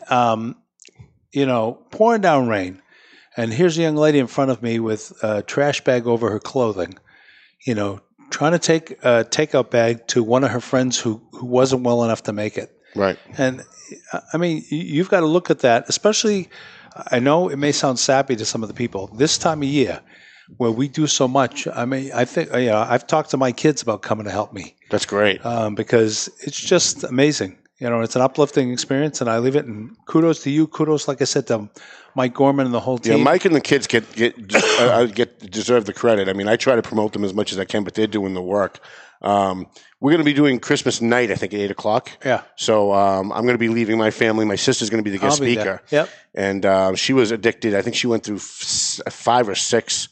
you know, pouring down rain, and here's a young lady in front of me with a trash bag over her clothing, you know, trying to take a takeout bag to one of her friends who wasn't well enough to make it. Right. And, I mean, you've got to look at that, especially, I know it may sound sappy to some of the people, this time of year where we do so much. I mean, I think, you know, I've talked to my kids about coming to help me. That's great. Because it's just amazing. You know, it's an uplifting experience, and I leave it. And kudos to you. Kudos, like I said, to Mike Gorman and the whole team. Yeah, Mike and the kids get deserve the credit. I mean, I try to promote them as much as I can, but they're doing the work. We're going to be doing Christmas night, I think, at 8 o'clock. Yeah. So I'm going to be leaving my family. My sister's going to be the guest speaker. Yep. And she was addicted. I think she went through 5 or 6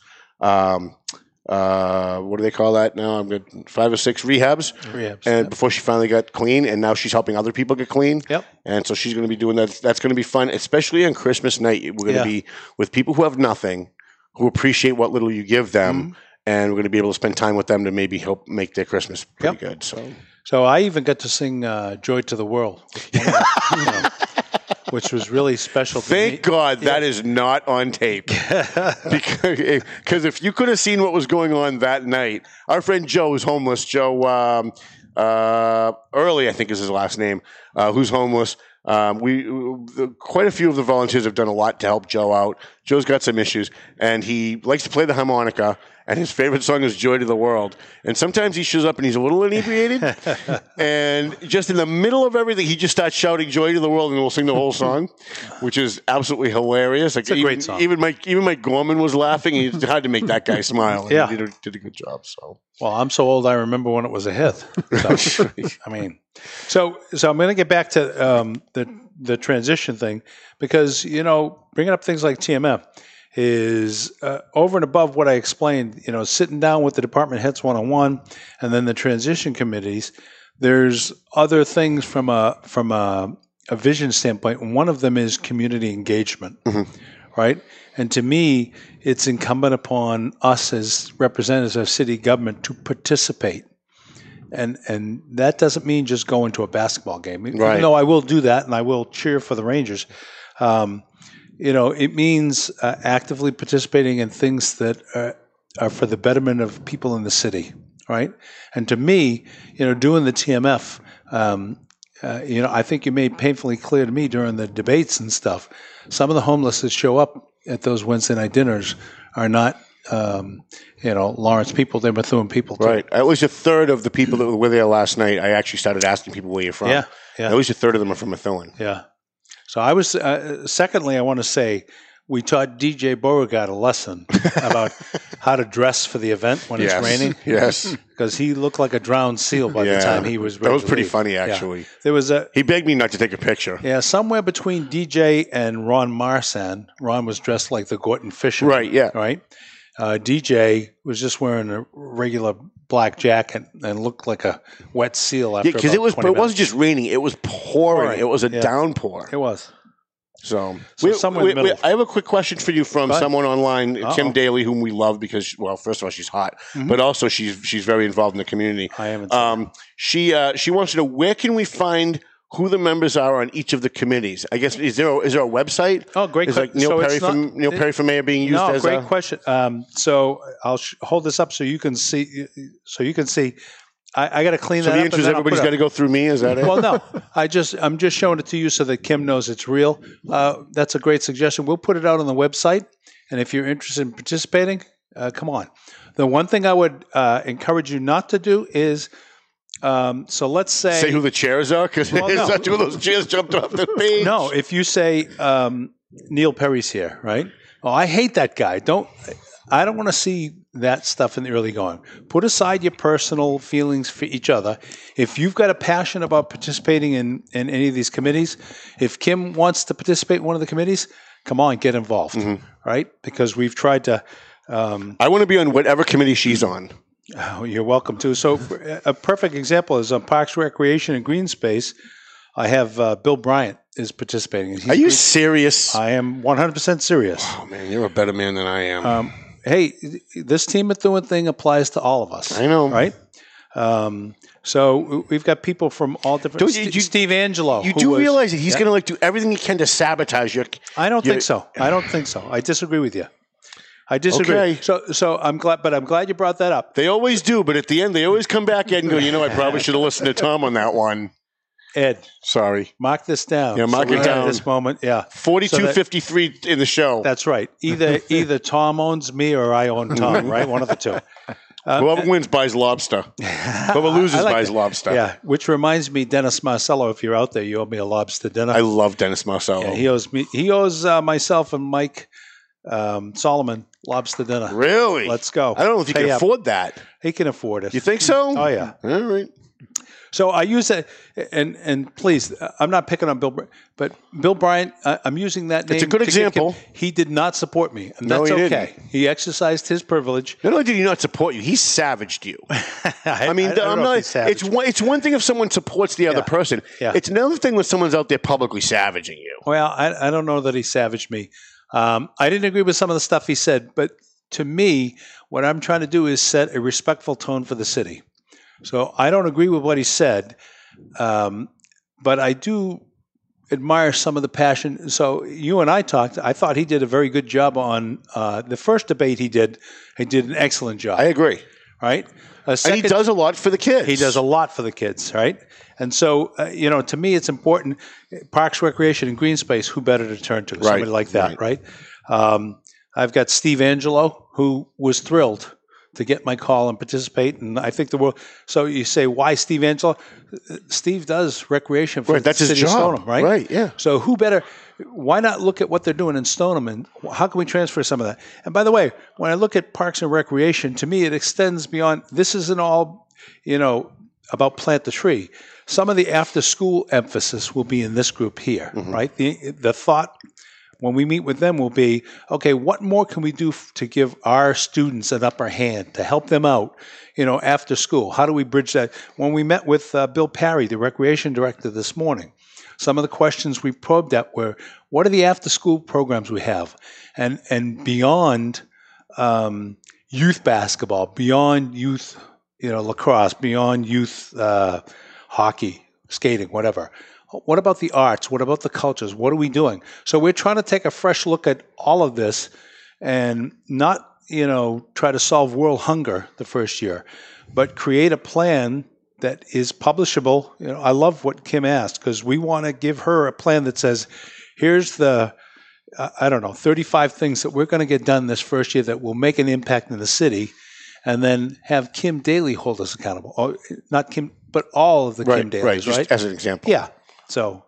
what do they call that now? 5 or 6 rehabs and before she finally got clean, and now she's helping other people get clean. Yep. And so she's going to be doing that. That's going to be fun, especially on Christmas night. We're going to be with people who have nothing, who appreciate what little you give them, and we're going to be able to spend time with them to maybe help make their Christmas pretty good. So I even got to sing "Joy to the World," you know, which was really special to me. Thank God that is not on tape. Because if you could have seen what was going on that night, our friend Joe was homeless. Joe Early, I think is his last name, who's homeless. Quite a few of the volunteers have done a lot to help Joe out. Joe's got some issues, and he likes to play the harmonica. and his favorite song is Joy to the World. And sometimes he shows up and he's a little inebriated, and just in the middle of everything, he just starts shouting Joy to the World, and we'll sing the whole song, which is absolutely hilarious. Like, it's a great song. Even Mike Gorman was laughing. It's hard to make that guy smile, and yeah. He did a good job. So. Well, I'm so old I remember when it was a hit. So, I mean, so I'm going to get back to the transition thing, because, you know, bringing up things like TMF is over and above what I explained, you know, sitting down with the department heads one-on-one and then the transition committees, there's other things from a vision standpoint. And one of them is community engagement, mm-hmm. right? And to me, it's incumbent upon us as representatives of city government to participate. And that doesn't mean just going to a basketball game. Right. Even though I will do that and I will cheer for the Rangers, you know, it means actively participating in things that are for the betterment of people in the city, right? And to me, you know, doing the TMF, you know, I think you made painfully clear to me during the debates and stuff, some of the homeless that show up at those Wednesday night dinners are not, you know, Lawrence people, they're Methuen people too. Right. At least a third of the people that were there last night, I actually started asking people where you're from. Yeah, yeah. At least a third of them are from Methuen. Yeah. So I was, secondly, I want to say we taught DJ Beauregard a lesson about how to dress for the event when yes. it's raining. Yes. Because he looked like a drowned seal by yeah. the time he was ready. That was pretty funny, actually. Yeah. There was he begged me not to take a picture. Yeah, somewhere between DJ and Ron Marsan, Ron was dressed like the Gorton Fisher. Right, yeah. Right? DJ was just wearing a regular black jacket and looked like a wet seal after because it wasn't just raining. It was pouring. It was a yeah. downpour. It was. So somewhere in the middle. I have a quick question for you from someone online, Kim Daly, whom we love because, well, first of all, she's hot, mm-hmm. but also she's very involved in the community. I am. She wants to know, where can we find who the members are on each of the committees? I guess, is there a website? Oh, great question. Like Neil Perry for Mayor being used as a... No, great question. So I'll hold this up so you can see. I got to clean that up. So the interest everybody's got to go through me? Is that it? Well, no. I'm just showing it to you so that Kim knows it's real. That's a great suggestion. We'll put it out on the website. And if you're interested in participating, come on. The one thing I would encourage you not to do is... so let's say who the chairs are, because not two of those chairs jumped off the page. No, if you say Neil Perry's here, right? Oh, I hate that guy. I don't want to see that stuff in the early going. Put aside your personal feelings for each other. If you've got a passion about participating in any of these committees, if Kim wants to participate in one of the committees, come on, get involved, mm-hmm. right? Because we've tried to. I want to be on whatever committee she's on. Oh, you're welcome to. So a perfect example is on Parks, Recreation, and Green Space. I have Bill Bryant is participating. Are you serious? I am 100% serious. Oh, man, you're a better man than I am. Hey, this Team Methuen thing applies to all of us. I know. Right? So we've got people from all different... Steve Angelo. You do realize that he's going to do everything he can to sabotage you. I don't think so. I disagree with you. I disagree. Okay. So I'm glad, but I'm glad you brought that up. They always do, but at the end, they always come back and go, you know, I probably should have listened to Tom on that one. Ed. Sorry. Mark this down. Yeah, mark it down. At this moment, yeah. 42:53 in the show. That's right. Either Tom owns me or I own Tom, right? One of the two. Whoever wins buys lobster. Whoever loses buys lobster. Yeah, which reminds me, Dennis Marcello, if you're out there, you owe me a lobster dinner. I love Dennis Marcello. Yeah, he owes me. He owes myself and Mike... Solomon lobster dinner. Really? Let's go. I don't know if you can afford that. He can afford it. You think so? Oh yeah. All right. So I use that, and please, I'm not picking on Bill, but Bill Bryant. I'm using that name. It's a good example. He did not support me, and that's okay. He exercised his privilege. Not only did he not support you, he savaged you. I mean, I'm not. It's one thing if someone supports the other person. Yeah. It's another thing when someone's out there publicly savaging you. Well, I don't know that he savaged me. I didn't agree with some of the stuff he said, but to me, what I'm trying to do is set a respectful tone for the city. So I don't agree with what he said, but I do admire some of the passion. So you and I talked. I thought he did a very good job on the first debate he did. He did an excellent job. I agree. Right? And he does a lot for the kids. He does a lot for the kids, right? And so, you know, to me, it's important. Parks, Recreation, and Green Space, who better to turn to? Right. Somebody like that, right? I've got Steve Angelo, who was thrilled to get my call and participate. And I think the world. So you say, why Steve Angelo? Steve does recreation for the city of Stoneham, right? Right, yeah. So who better? Why not look at what they're doing in Stoneham and how can we transfer some of that? And by the way, when I look at Parks and Recreation, to me, it extends beyond. This isn't all, you know, about plant the tree. Some of the after-school emphasis will be in this group here, right? The thought when we meet with them will be, okay, what more can we do to give our students an upper hand, to help them out, you know, after school? How do we bridge that? When we met with Bill Perry, the recreation director this morning, some of the questions we probed at were, what are the after-school programs we have? And beyond youth basketball, beyond youth, you know, lacrosse, beyond youth hockey, skating, whatever. What about the arts? What about the cultures? What are we doing? So we're trying to take a fresh look at all of this and not, you know, try to solve world hunger the first year, but create a plan that is publishable. You know, I love what Kim asked because we want to give her a plan that says, here's the, 35 things that we're going to get done this first year that will make an impact in the city, and then have Kim Daly hold us accountable. Or, not Kim, but all of the Kim Dalys, right? Just as an example. Yeah. So,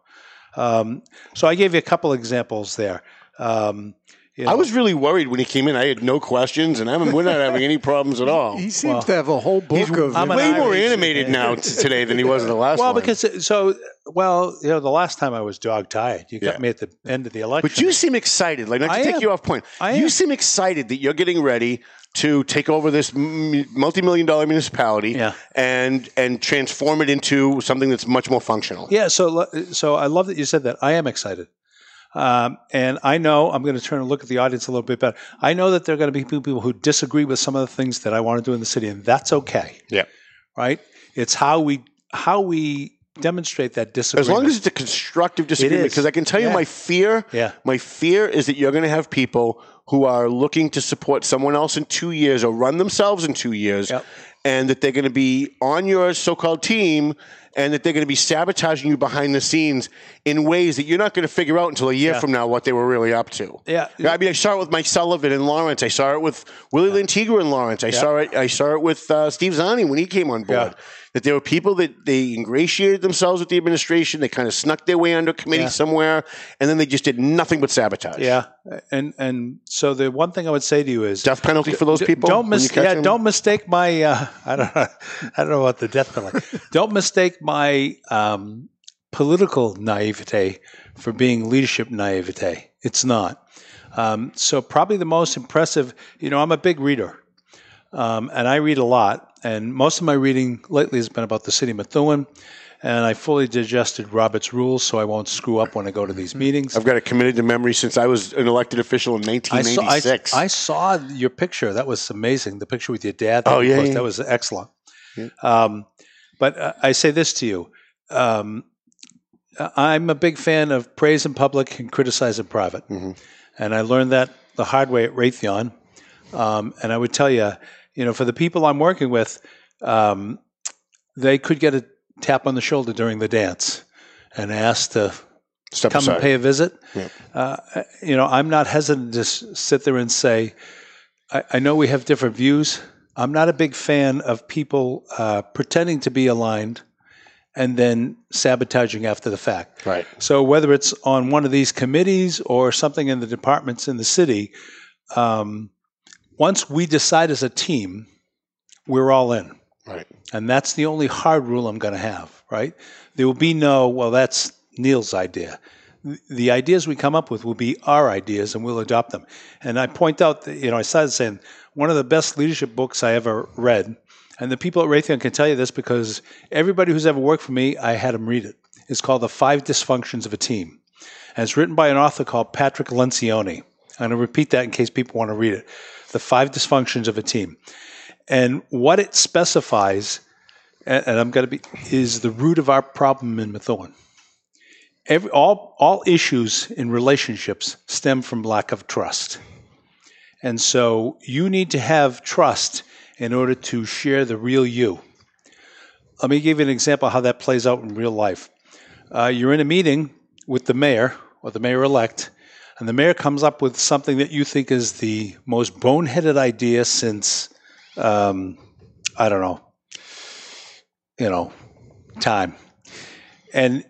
so I gave you a couple examples there. You know. I was really worried when he came in. I had no questions, and we're not having any problems at all. He seems to have a whole book of. I'm way more animated now today than he was in the last one. Well, because you know, the last time I was dog tired. You got me at the end of the election. But you seem excited. Like, not to take you off point. You seem excited that you're getting ready to take over this multi-million-dollar municipality and transform it into something that's much more functional. Yeah. So I love that you said that. I am excited. And I know I'm going to turn and look at the audience a little bit better. I know that there are going to be people who disagree with some of the things that I want to do in the city, and that's okay. Yeah, right. It's how we demonstrate that disagreement. As long as it's a constructive disagreement, because I can tell you my fear. Yeah. My fear is that you're going to have people who are looking to support someone else in 2 years or run themselves in 2 years, and that they're going to be on your so-called team, and that they're going to be sabotaging you behind the scenes in ways that you're not going to figure out until a year from now what they were really up to. Yeah. I mean, I saw it with Mike Sullivan and Lawrence. I saw it with Willie Lantigua and Lawrence. I saw it with Steve Zani when he came on board. Yeah. That there were people that they ingratiated themselves with the administration. They kind of snuck their way under committee somewhere, and then they just did nothing but sabotage. Yeah. And so the one thing I would say to you is death penalty for those people. Don't mistake my I don't know about the death penalty. Don't mistake my political naivete for being leadership naivete. It's not. So probably the most impressive, you know, I'm a big reader, and I read a lot. And most of my reading lately has been about the city of Methuen. And I fully digested Robert's rules, so I won't screw up when I go to these meetings. I've got it committed to memory since I was an elected official in 1986. I saw your picture. That was amazing. The picture with your dad. That was excellent. Yeah. But I say this to you. I'm a big fan of praise in public and criticize in private. Mm-hmm. And I learned that the hard way at Raytheon. And I would tell you, you know, for the people I'm working with, they could get a tap on the shoulder during the dance and ask to come and pay a visit. Yeah. You know, I'm not hesitant to sit there and say, I know we have different views. I'm not a big fan of people pretending to be aligned and then sabotaging after the fact. Right. So whether it's on one of these committees or something in the departments in the city, once we decide as a team, we're all in. Right. And that's the only hard rule I'm going to have, right? There will be no, well, that's Neil's idea. The ideas we come up with will be our ideas, and we'll adopt them. And I point out that, you know, I started saying one of the best leadership books I ever read, and the people at Raytheon can tell you this because everybody who's ever worked for me, I had them read it. It's called The Five Dysfunctions of a Team. And it's written by an author called Patrick Lencioni. I'm going to repeat that in case people want to read it. The Five Dysfunctions of a Team. And what it specifies, and I'm going to be, is the root of our problem in Methuen. All issues in relationships stem from lack of trust. And so you need to have trust in order to share the real you. Let me give you an example of how that plays out in real life. You're in a meeting with the mayor or the mayor-elect, and the mayor comes up with something that you think is the most boneheaded idea since I don't know, you know, time. And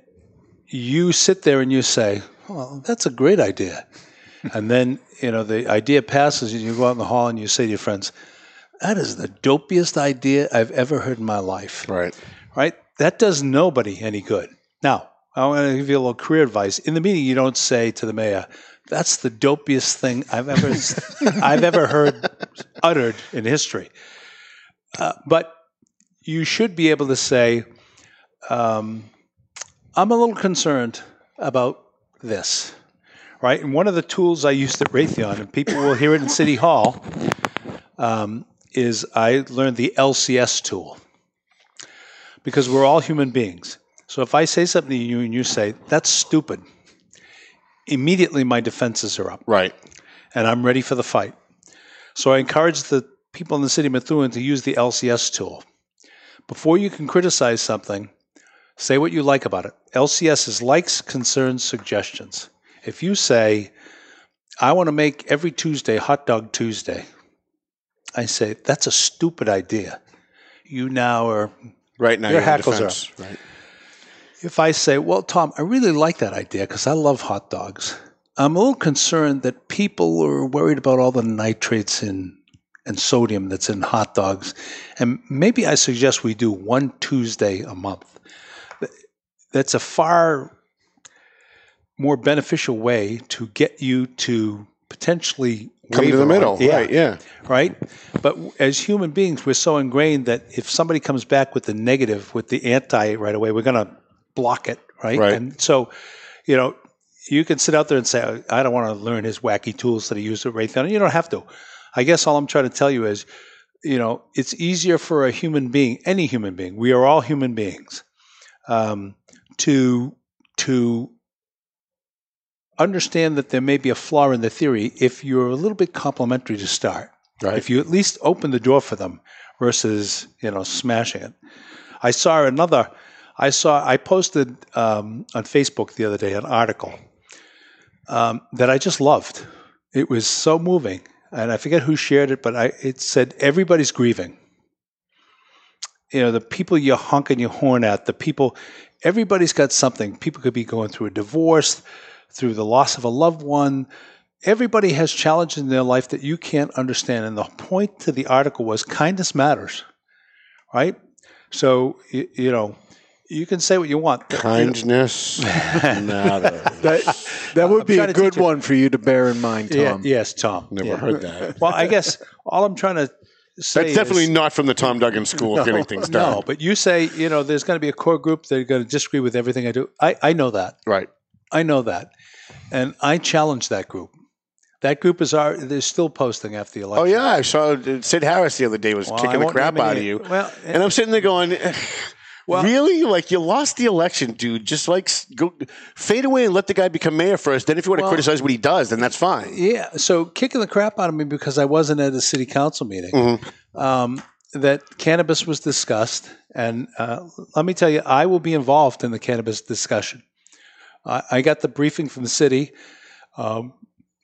you sit there and you say, well, that's a great idea. And then, you know, the idea passes and you go out in the hall and you say to your friends, that is the dopiest idea I've ever heard in my life. Right. Right? That does nobody any good. Now, I want to give you a little career advice. In the meeting, you don't say to the mayor, that's the dopiest thing I've ever heard uttered in history. But you should be able to say, I'm a little concerned about this, right? And one of the tools I used at Raytheon, and people will hear it in City Hall, is I learned the LCS tool because we're all human beings. So if I say something to you and you say, that's stupid, immediately my defenses are up. Right. And I'm ready for the fight. So I encourage the people in the city of Methuen to use the LCS tool. Before you can criticize something, say what you like about it. LCS is likes, concerns, suggestions. If you say, I want to make every Tuesday Hot Dog Tuesday, I say, that's a stupid idea. You now are, right now your hackles are. Right. If I say, well, Tom, I really like that idea because I love hot dogs. I'm a little concerned that people are worried about all the nitrates and sodium that's in hot dogs. And maybe I suggest we do one Tuesday a month. That's a far more beneficial way to get you to potentially come to the middle. Yeah. Right, yeah. Right? But as human beings, we're so ingrained that if somebody comes back with the negative, with the anti right away, we're going to block it, right? Right. And so, you know, you can sit out there and say, I don't want to learn his wacky tools that he used at Raytheon. You don't have to. I guess all I'm trying to tell you is, you know, it's easier for a human being, any human being, we are all human beings, to understand that there may be a flaw in the theory if you're a little bit complimentary to start. Right. If you at least open the door for them versus, you know, smashing it. I posted on Facebook the other day an article that I just loved. It was so moving. And I forget who shared it, but it said, everybody's grieving. You know, the people you're honking your horn at, everybody's got something. People could be going through a divorce, through the loss of a loved one. Everybody has challenges in their life that you can't understand. And the point to the article was kindness matters, right? So, you know, you can say what you want. Kindness matters. That would be a good one for you to bear in mind, Tom. Yeah, yes, Tom. Never heard that. Well, I guess all I'm trying to say that's definitely not from the Tom Duncan school if anything's done. No, but you say, you know, there's going to be a core group that are going to disagree with everything I do. I know that. Right. I know that. And I challenge that group. That group they're still posting after the election. Oh, yeah. I saw Sid Harris the other day was kicking the crap out of you. Well, and I'm sitting there going... Well, really? Like, you lost the election, dude. Just, like, go fade away and let the guy become mayor first. Then if you want to criticize what he does, then that's fine. Yeah. So kicking the crap out of me because I wasn't at a city council meeting, that cannabis was discussed. And let me tell you, I will be involved in the cannabis discussion. I got the briefing from the city.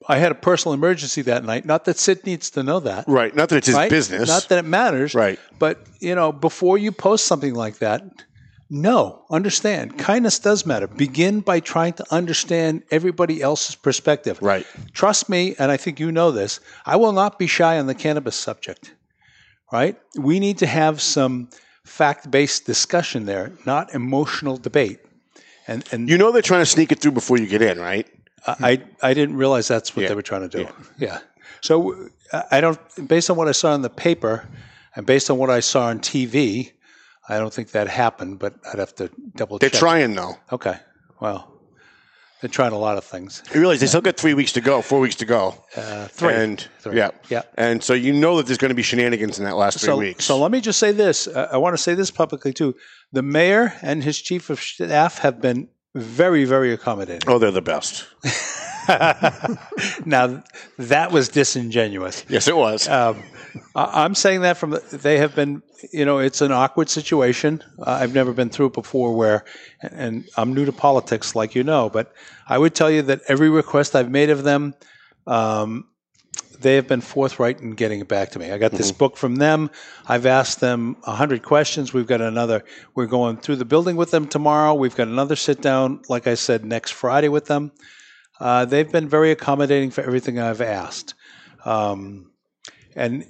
I had a personal emergency that night. Not that Sid needs to know that. Right. Not that it's his business. Not that it matters. Right. But, you know, before you post something like that, understand. Kindness does matter. Begin by trying to understand everybody else's perspective. Right. Trust me, and I think you know this, I will not be shy on the cannabis subject. Right? We need to have some fact-based discussion there, not emotional debate. And you know they're trying to sneak it through before you get in, right? I didn't realize that's what they were trying to do. Yeah. So I don't, based on what I saw in the paper and based on what I saw on TV, I don't think that happened, but I'd have to double check. They're trying though. Okay. Well, they're trying a lot of things. You realize they still got 4 weeks to go. Three. Yeah. Yeah. And so you know that there's going to be shenanigans in that last 3 weeks. So let me just say this. I want to say this publicly too. The mayor and his chief of staff have been very, very accommodating. Oh, they're the best. Now, that was disingenuous. Yes, it was. I'm saying that they have been, you know, it's an awkward situation. I've never been through it before and I'm new to politics, like you know, but I would tell you that every request I've made of them, They have been forthright in getting it back to me. I got this book from them. I've asked them 100 questions. We've got another. We're going through the building with them tomorrow. We've got another sit down, like I said, next Friday with them. They've been very accommodating for everything I've asked. And,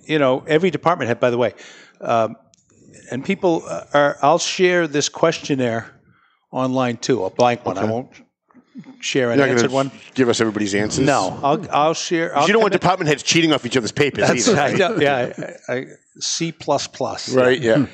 you know, every department head, by the way, and people are, I'll share this questionnaire online too, a blank one. Okay. I won't share an answered one. Give us everybody's answers. No, I'll share. I'll you don't want department heads cheating off each other's papers either. Right? C++. Right, yeah.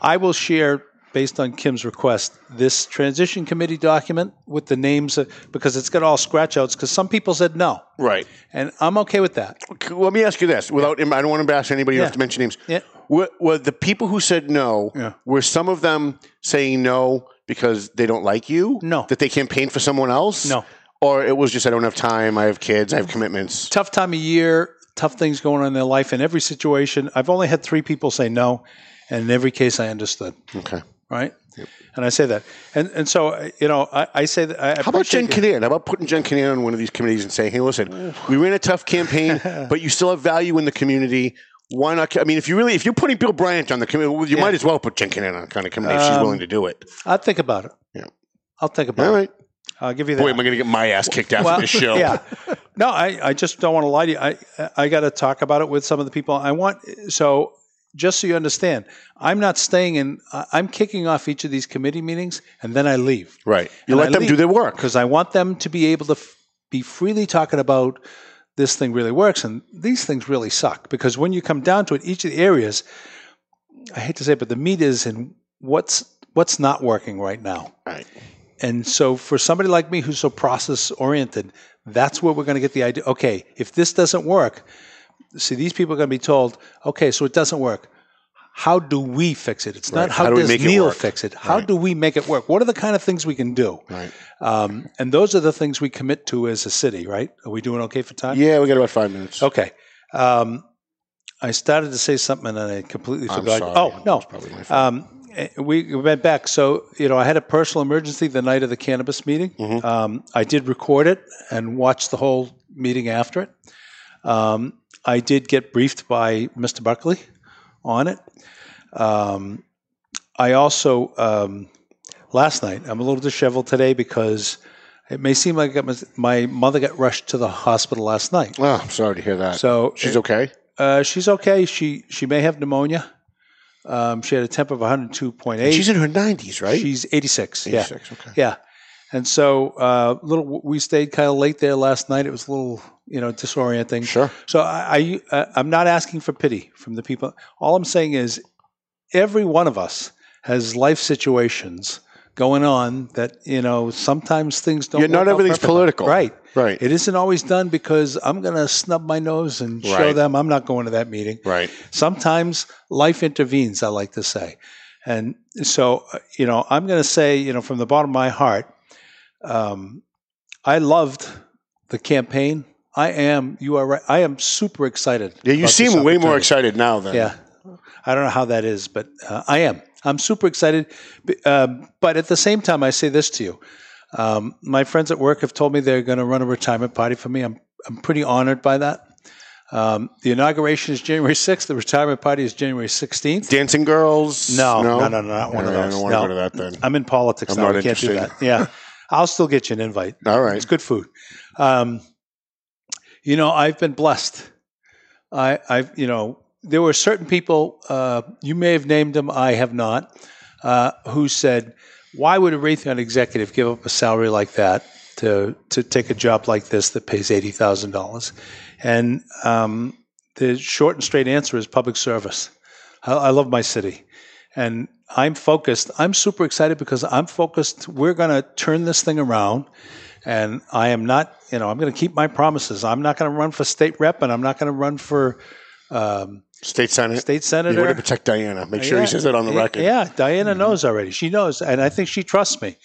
I will share, based on Kim's request, this transition committee document with the names, because it's got all scratch-outs, because some people said no. Right. And I'm okay with that. Okay, let me ask you this. Without, I don't want to embarrass anybody. You don't have to mention names. Yeah. Were the people who said no, were some of them saying no because they don't like you? No. That they campaign for someone else? No. Or it was just, I don't have time, I have kids, I have commitments. Tough time of year, tough things going on in their life in every situation. I've only had 3 people say no, and in every case I understood. Okay. Right? Yep. And I say that. And so, you know, I say that. How about Jen Canaan? How about putting Jen Canaan on one of these committees and saying, hey, listen, we ran a tough campaign, but you still have value in the community. Why not? I mean, if you're putting Bill Bryant on the committee, you might as well put Jen Canaan on the kind of committee if she's willing to do it. I'll think about it. Yeah, I'll think about it. All right, I'll give you that. Boy, am I going to get my ass kicked out of this show? Yeah, no, I just don't want to lie to you. I got to talk about it with some of the people I want. So just so you understand, I'm not staying in. I'm kicking off each of these committee meetings and then I leave. Right, you let them do their work because I want them to be able to be freely talking about. This thing really works, and these things really suck. Because when you come down to it, each of the areas, I hate to say it, but the meat is in what's not working right now. Right. And so for somebody like me who's so process-oriented, that's where we're going to get the idea, okay, if this doesn't work, see, these people are going to be told, okay, so it doesn't work. How do we fix it? It's not how does Neil fix it. How do we make it work? What are the kind of things we can do? Right. And those are the things we commit to as a city, right? Are we doing okay for time? Yeah, we got about 5 minutes. Okay. I started to say something and I completely forgot. Sorry. Oh, no. We went back. So, you know, I had a personal emergency the night of the cannabis meeting. I did record it and watch the whole meeting after it. I did get briefed by Mr. Buckley on it. I also, last night, I'm a little disheveled today because it may seem like my mother got rushed to the hospital last night. Oh, I'm sorry to hear that. So she's okay? She's okay. She may have pneumonia. She had a temp of 102.8. And she's in her 90s, right? She's 86. 86, yeah. Okay. Yeah. And so we stayed kind of late there last night. It was a little, you know, disorienting. Sure. So I'm not asking for pity from the people. All I'm saying is every one of us has life situations going on that, you know, sometimes things don't work out perfectly. Not everything's political. Right. Right. It isn't always done because I'm going to snub my nose and show them I'm not going to that meeting. Right. Sometimes life intervenes, I like to say. And so, you know, I'm going to say, you know, from the bottom of my heart, I loved the campaign. You are right. I am super excited. Yeah, you seem way more excited now than. Yeah. I don't know how that is, but I am. I'm super excited. But at the same time, I say this to you. My friends at work have told me they're going to run a retirement party for me. I'm pretty honored by that. The inauguration is January 6th. The retirement party is January 16th. Dancing girls? No, not one of those. I don't want to go to that then. I'm in politics now. I can't do that. Yeah. I'll still get you an invite. All right. It's good food. You know, I've been blessed. I've, you know, there were certain people, you may have named them, I have not, who said, why would a Raytheon executive give up a salary like that to take a job like this that pays $80,000? And the short and straight answer is public service. I love my city. And I'm focused. I'm super excited because I'm focused. We're going to turn this thing around. And I am not, you know, I'm going to keep my promises. I'm not going to run for state rep and I'm not going to run for state senator. You want to protect Diana. Make sure he says that on the record. Yeah, Diana knows already. She knows. And I think she trusts me.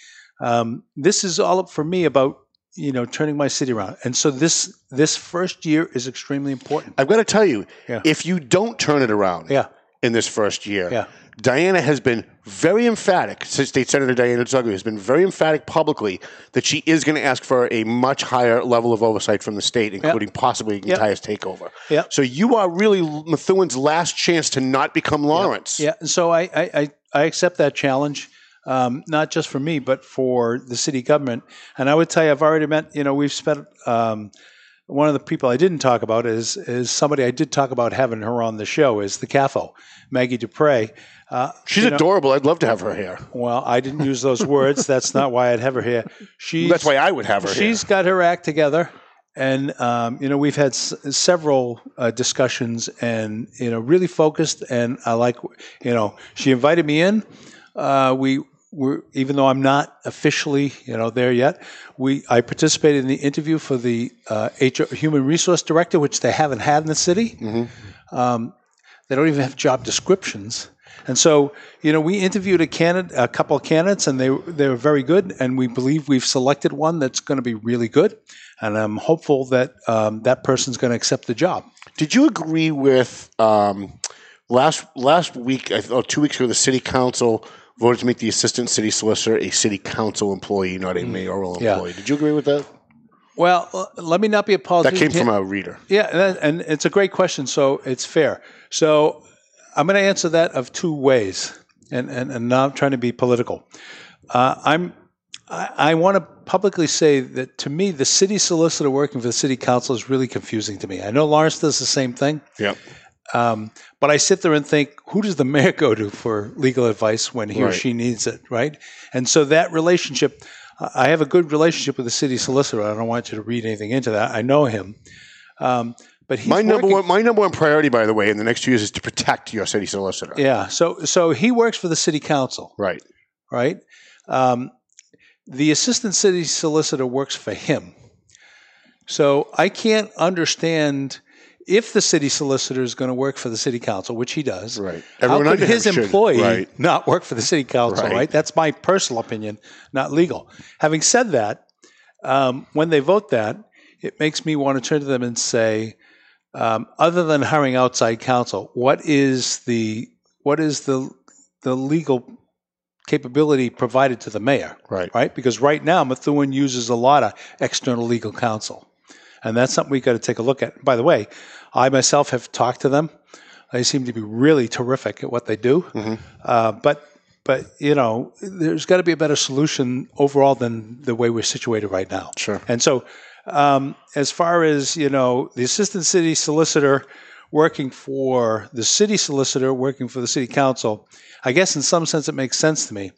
This is all up for me about, you know, turning my city around. And so this first year is extremely important. I've got to tell you, if you don't turn it around, in this first year. Yeah. Diana has been very emphatic, State Senator Diana Zuggie has been very emphatic publicly that she is going to ask for a much higher level of oversight from the state, including possibly an entire takeover. Yep. So you are really Methuen's last chance to not become Lawrence. Yeah, and so I accept that challenge, not just for me, but for the city government. And I would tell you, I've already met, you know, we've spent one of the people I didn't talk about is somebody I did talk about having her on the show is the CAFO, Maggie Dupre. She's adorable. I'd love to have her here. Well, I didn't use those words. That's not why I'd have her here. That's why I would have her here. She's got her act together. And, you know, we've had several discussions and, you know, really focused. And I like, you know, she invited me in. Even though I'm not officially, you know, there yet, I participated in the interview for the Human Resource Director, which they haven't had in the city. Mm-hmm. They don't even have job descriptions, and so you know we interviewed a couple of candidates, and they were very good, and we believe we've selected one that's going to be really good, and I'm hopeful that that person's going to accept the job. Did you agree with last week? I thought 2 weeks ago, the city council voted to make the assistant city solicitor a city council employee, not a mayoral employee. Yeah. Did you agree with that? Well, let me not be a politician. That came from a reader. Yeah, and it's a great question, so it's fair. So I'm going to answer that of two ways, and now I'm trying to be political. I want to publicly say that, to me, the city solicitor working for the city council is really confusing to me. I know Lawrence does the same thing. Yep. But I sit there and think, who does the mayor go to for legal advice when he or she needs it, right? And so that relationship, I have a good relationship with the city solicitor. I don't want you to read anything into that. I know him. But he's my number one priority, by the way, in the next 2 years is to protect your city solicitor. Yeah. So he works for the city council. Right. Right? The assistant city solicitor works for him. So I can't understand... If the city solicitor is going to work for the city council, which he does, right. How could his employee not work for the city council, right? That's my personal opinion, not legal. Having said that, when they vote that, it makes me want to turn to them and say, other than hiring outside counsel, what is the legal capability provided to the mayor? Right. Right? Because right now, Methuen uses a lot of external legal counsel. And that's something we've got to take a look at. By the way, I myself have talked to them. They seem to be really terrific at what they do. Mm-hmm. But you know, there's got to be a better solution overall than the way we're situated right now. Sure. And so as far as, you know, the assistant city solicitor working for the city solicitor, working for the city council, I guess in some sense it makes sense to me.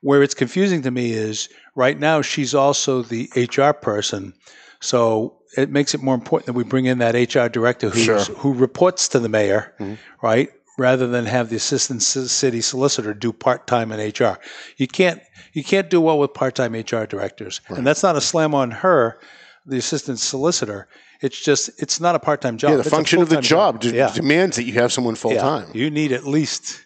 Where it's confusing to me is right now she's also the HR person. So it makes it more important that we bring in that HR director who reports to the mayor, mm-hmm. right, rather than have the assistant city solicitor do part-time in HR. You can't do well with part-time HR directors. Right. And that's not a slam on her, the assistant solicitor. It's just it's not a part-time job. Yeah, the it's function of the job demands that you have someone full-time. Yeah. You need at least...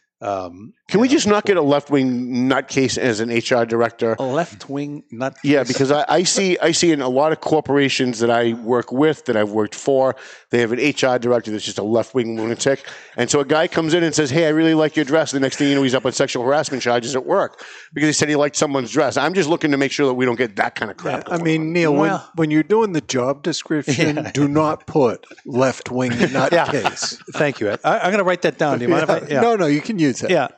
Can we just not get a left-wing nutcase as an HR director? A left-wing nutcase? Yeah, because I see in a lot of corporations that I work with, that I've worked for, they have an HR director that's just a left-wing lunatic. And so a guy comes in and says, hey, I really like your dress. The next thing you know, he's up on sexual harassment charges at work because he said he liked someone's dress. I'm just looking to make sure that we don't get that kind of crap. Yeah, I mean, Neil, when you're doing the job description, do not put left-wing nutcase. Yeah. Thank you, Ed. I'm going to write that down. Do you mind if I... Yeah. No, you can use it. Yeah.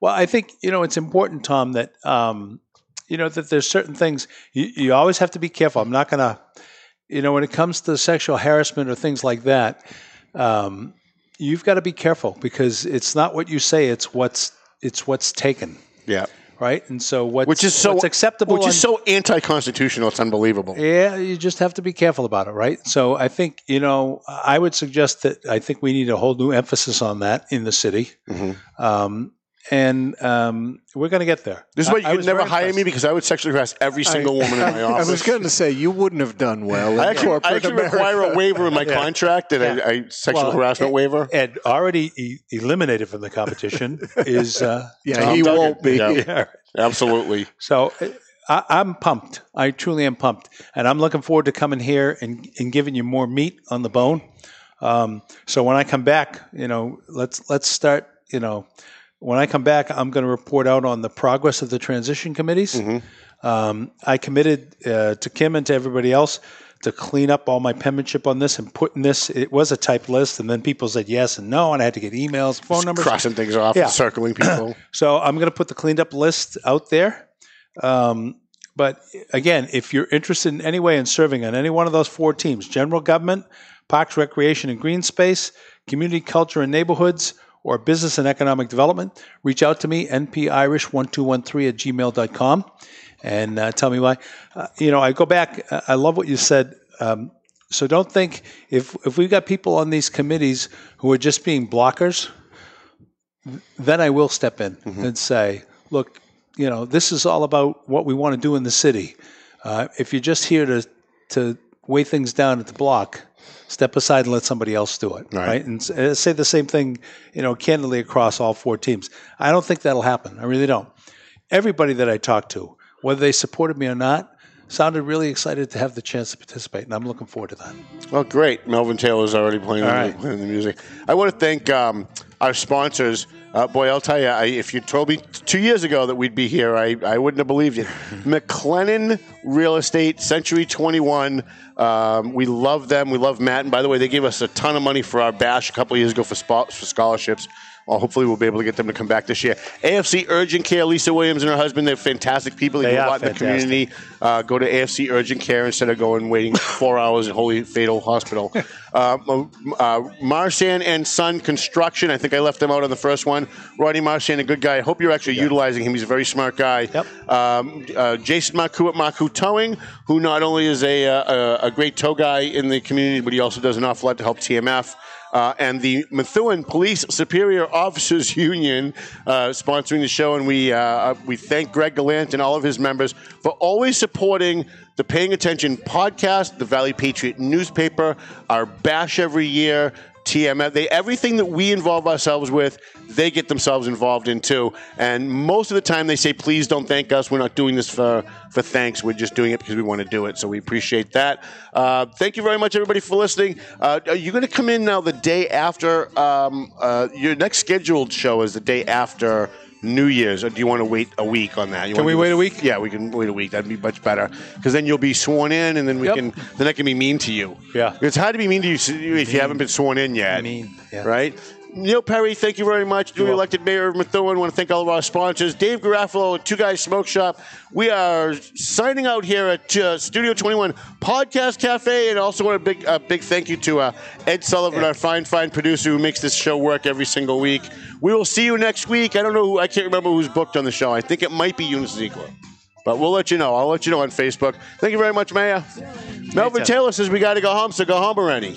Well, I think, you know, it's important, Tom, that, you know, that there's certain things you always have to be careful. I'm not going to, you know, when it comes to sexual harassment or things like that, you've got to be careful because it's not what you say. It's what's taken. Yeah. Right. And so what's acceptable. Which is so anti-constitutional. It's unbelievable. Yeah. You just have to be careful about it. Right. So I think, you know, I would suggest that I think we need a whole new emphasis on that in the city. Mm-hmm. And we're going to get there. This is why you could never hire me because I would sexually harass every single woman in my office. I was going to say, you wouldn't have done well. I actually require a waiver in my contract that a sexual harassment waiver. Ed already eliminated from the competition is Tom Duncan. Won't be. Yeah. Yeah. Absolutely. So I'm pumped. I truly am pumped. And I'm looking forward to coming here and giving you more meat on the bone. So when I come back, let's start, when I come back, I'm going to report out on the progress of the transition committees. Mm-hmm. I committed to Kim and to everybody else to clean up all my penmanship on this and putting this. It was a typed list, and then people said yes and no, and I had to get emails, phone numbers. Crossing things off, and circling people. So I'm going to put the cleaned up list out there. But again, if you're interested in any way in serving on any one of those four teams, general government, parks, recreation, and green space, community, culture, and neighborhoods, or business and economic development, reach out to me, npirish1213@gmail.com, and tell me why. I go back. I love what you said. So don't think if we've got people on these committees who are just being blockers, then I will step in and say, look, this is all about what we want to do in the city. If you're just here to weigh things down at the block, step aside and let somebody else do it, right? And say the same thing, candidly across all four teams. I don't think that'll happen. I really don't. Everybody that I talked to, whether they supported me or not, sounded really excited to have the chance to participate, and I'm looking forward to that. Well, great. Melvin Taylor's already playing the music. I want to thank our sponsors. Boy, I'll tell you, if you told me 2 years ago that we'd be here, I wouldn't have believed you. McLennan Real Estate, Century 21. We love them. We love Matt. And by the way, they gave us a ton of money for our bash a couple of years ago for scholarships. Well, hopefully we'll be able to get them to come back this year. AFC Urgent Care, Lisa Williams and her husband, they're fantastic people. They do a lot in the community. Go to AFC Urgent Care instead of waiting 4 hours at Holy Fatal Hospital. Marsan and Son Construction, I think I left them out on the first one. Ronnie Marsan, a good guy. I hope you're actually utilizing him. He's a very smart guy. Yep. Jason Maku at Maku Towing, who not only is a great tow guy in the community, but he also does an awful lot to help TMF. And the Methuen Police Superior Officers Union sponsoring the show. And we thank Greg Gallant and all of his members for always supporting the Paying Attention podcast, the Valley Patriot newspaper, our bash every year, TMF. Everything that we involve ourselves with, they get themselves involved in too. And most of the time they say, please don't thank us. We're not doing this for thanks. We're just doing it because we want to do it. So we appreciate that. Thank you very much, everybody, for listening. Are you going to come in now the day after? Your next scheduled show is the day after New Year's. Or do you want to wait a week on that? Can we wait a week? Yeah, we can wait a week. That'd be much better. Because then you'll be sworn in, and then I can be mean to you. Yeah. It's hard to be mean to you if you haven't been sworn in yet. Right? Neil Perry, thank you very much. Newly elected mayor of Methuen. I want to thank all of our sponsors. Dave Garafalo at Two Guys Smoke Shop. We are signing out here at Studio 21 Podcast Cafe. And also want a big thank you to Ed Sullivan, our fine producer who makes this show work every single week. We will see you next week. I can't remember who's booked on the show. I think it might be Eunice Ziegler. But we'll let you know. I'll let you know on Facebook. Thank you very much, Maya. Melvin Taylor says we got to go home, so go home already.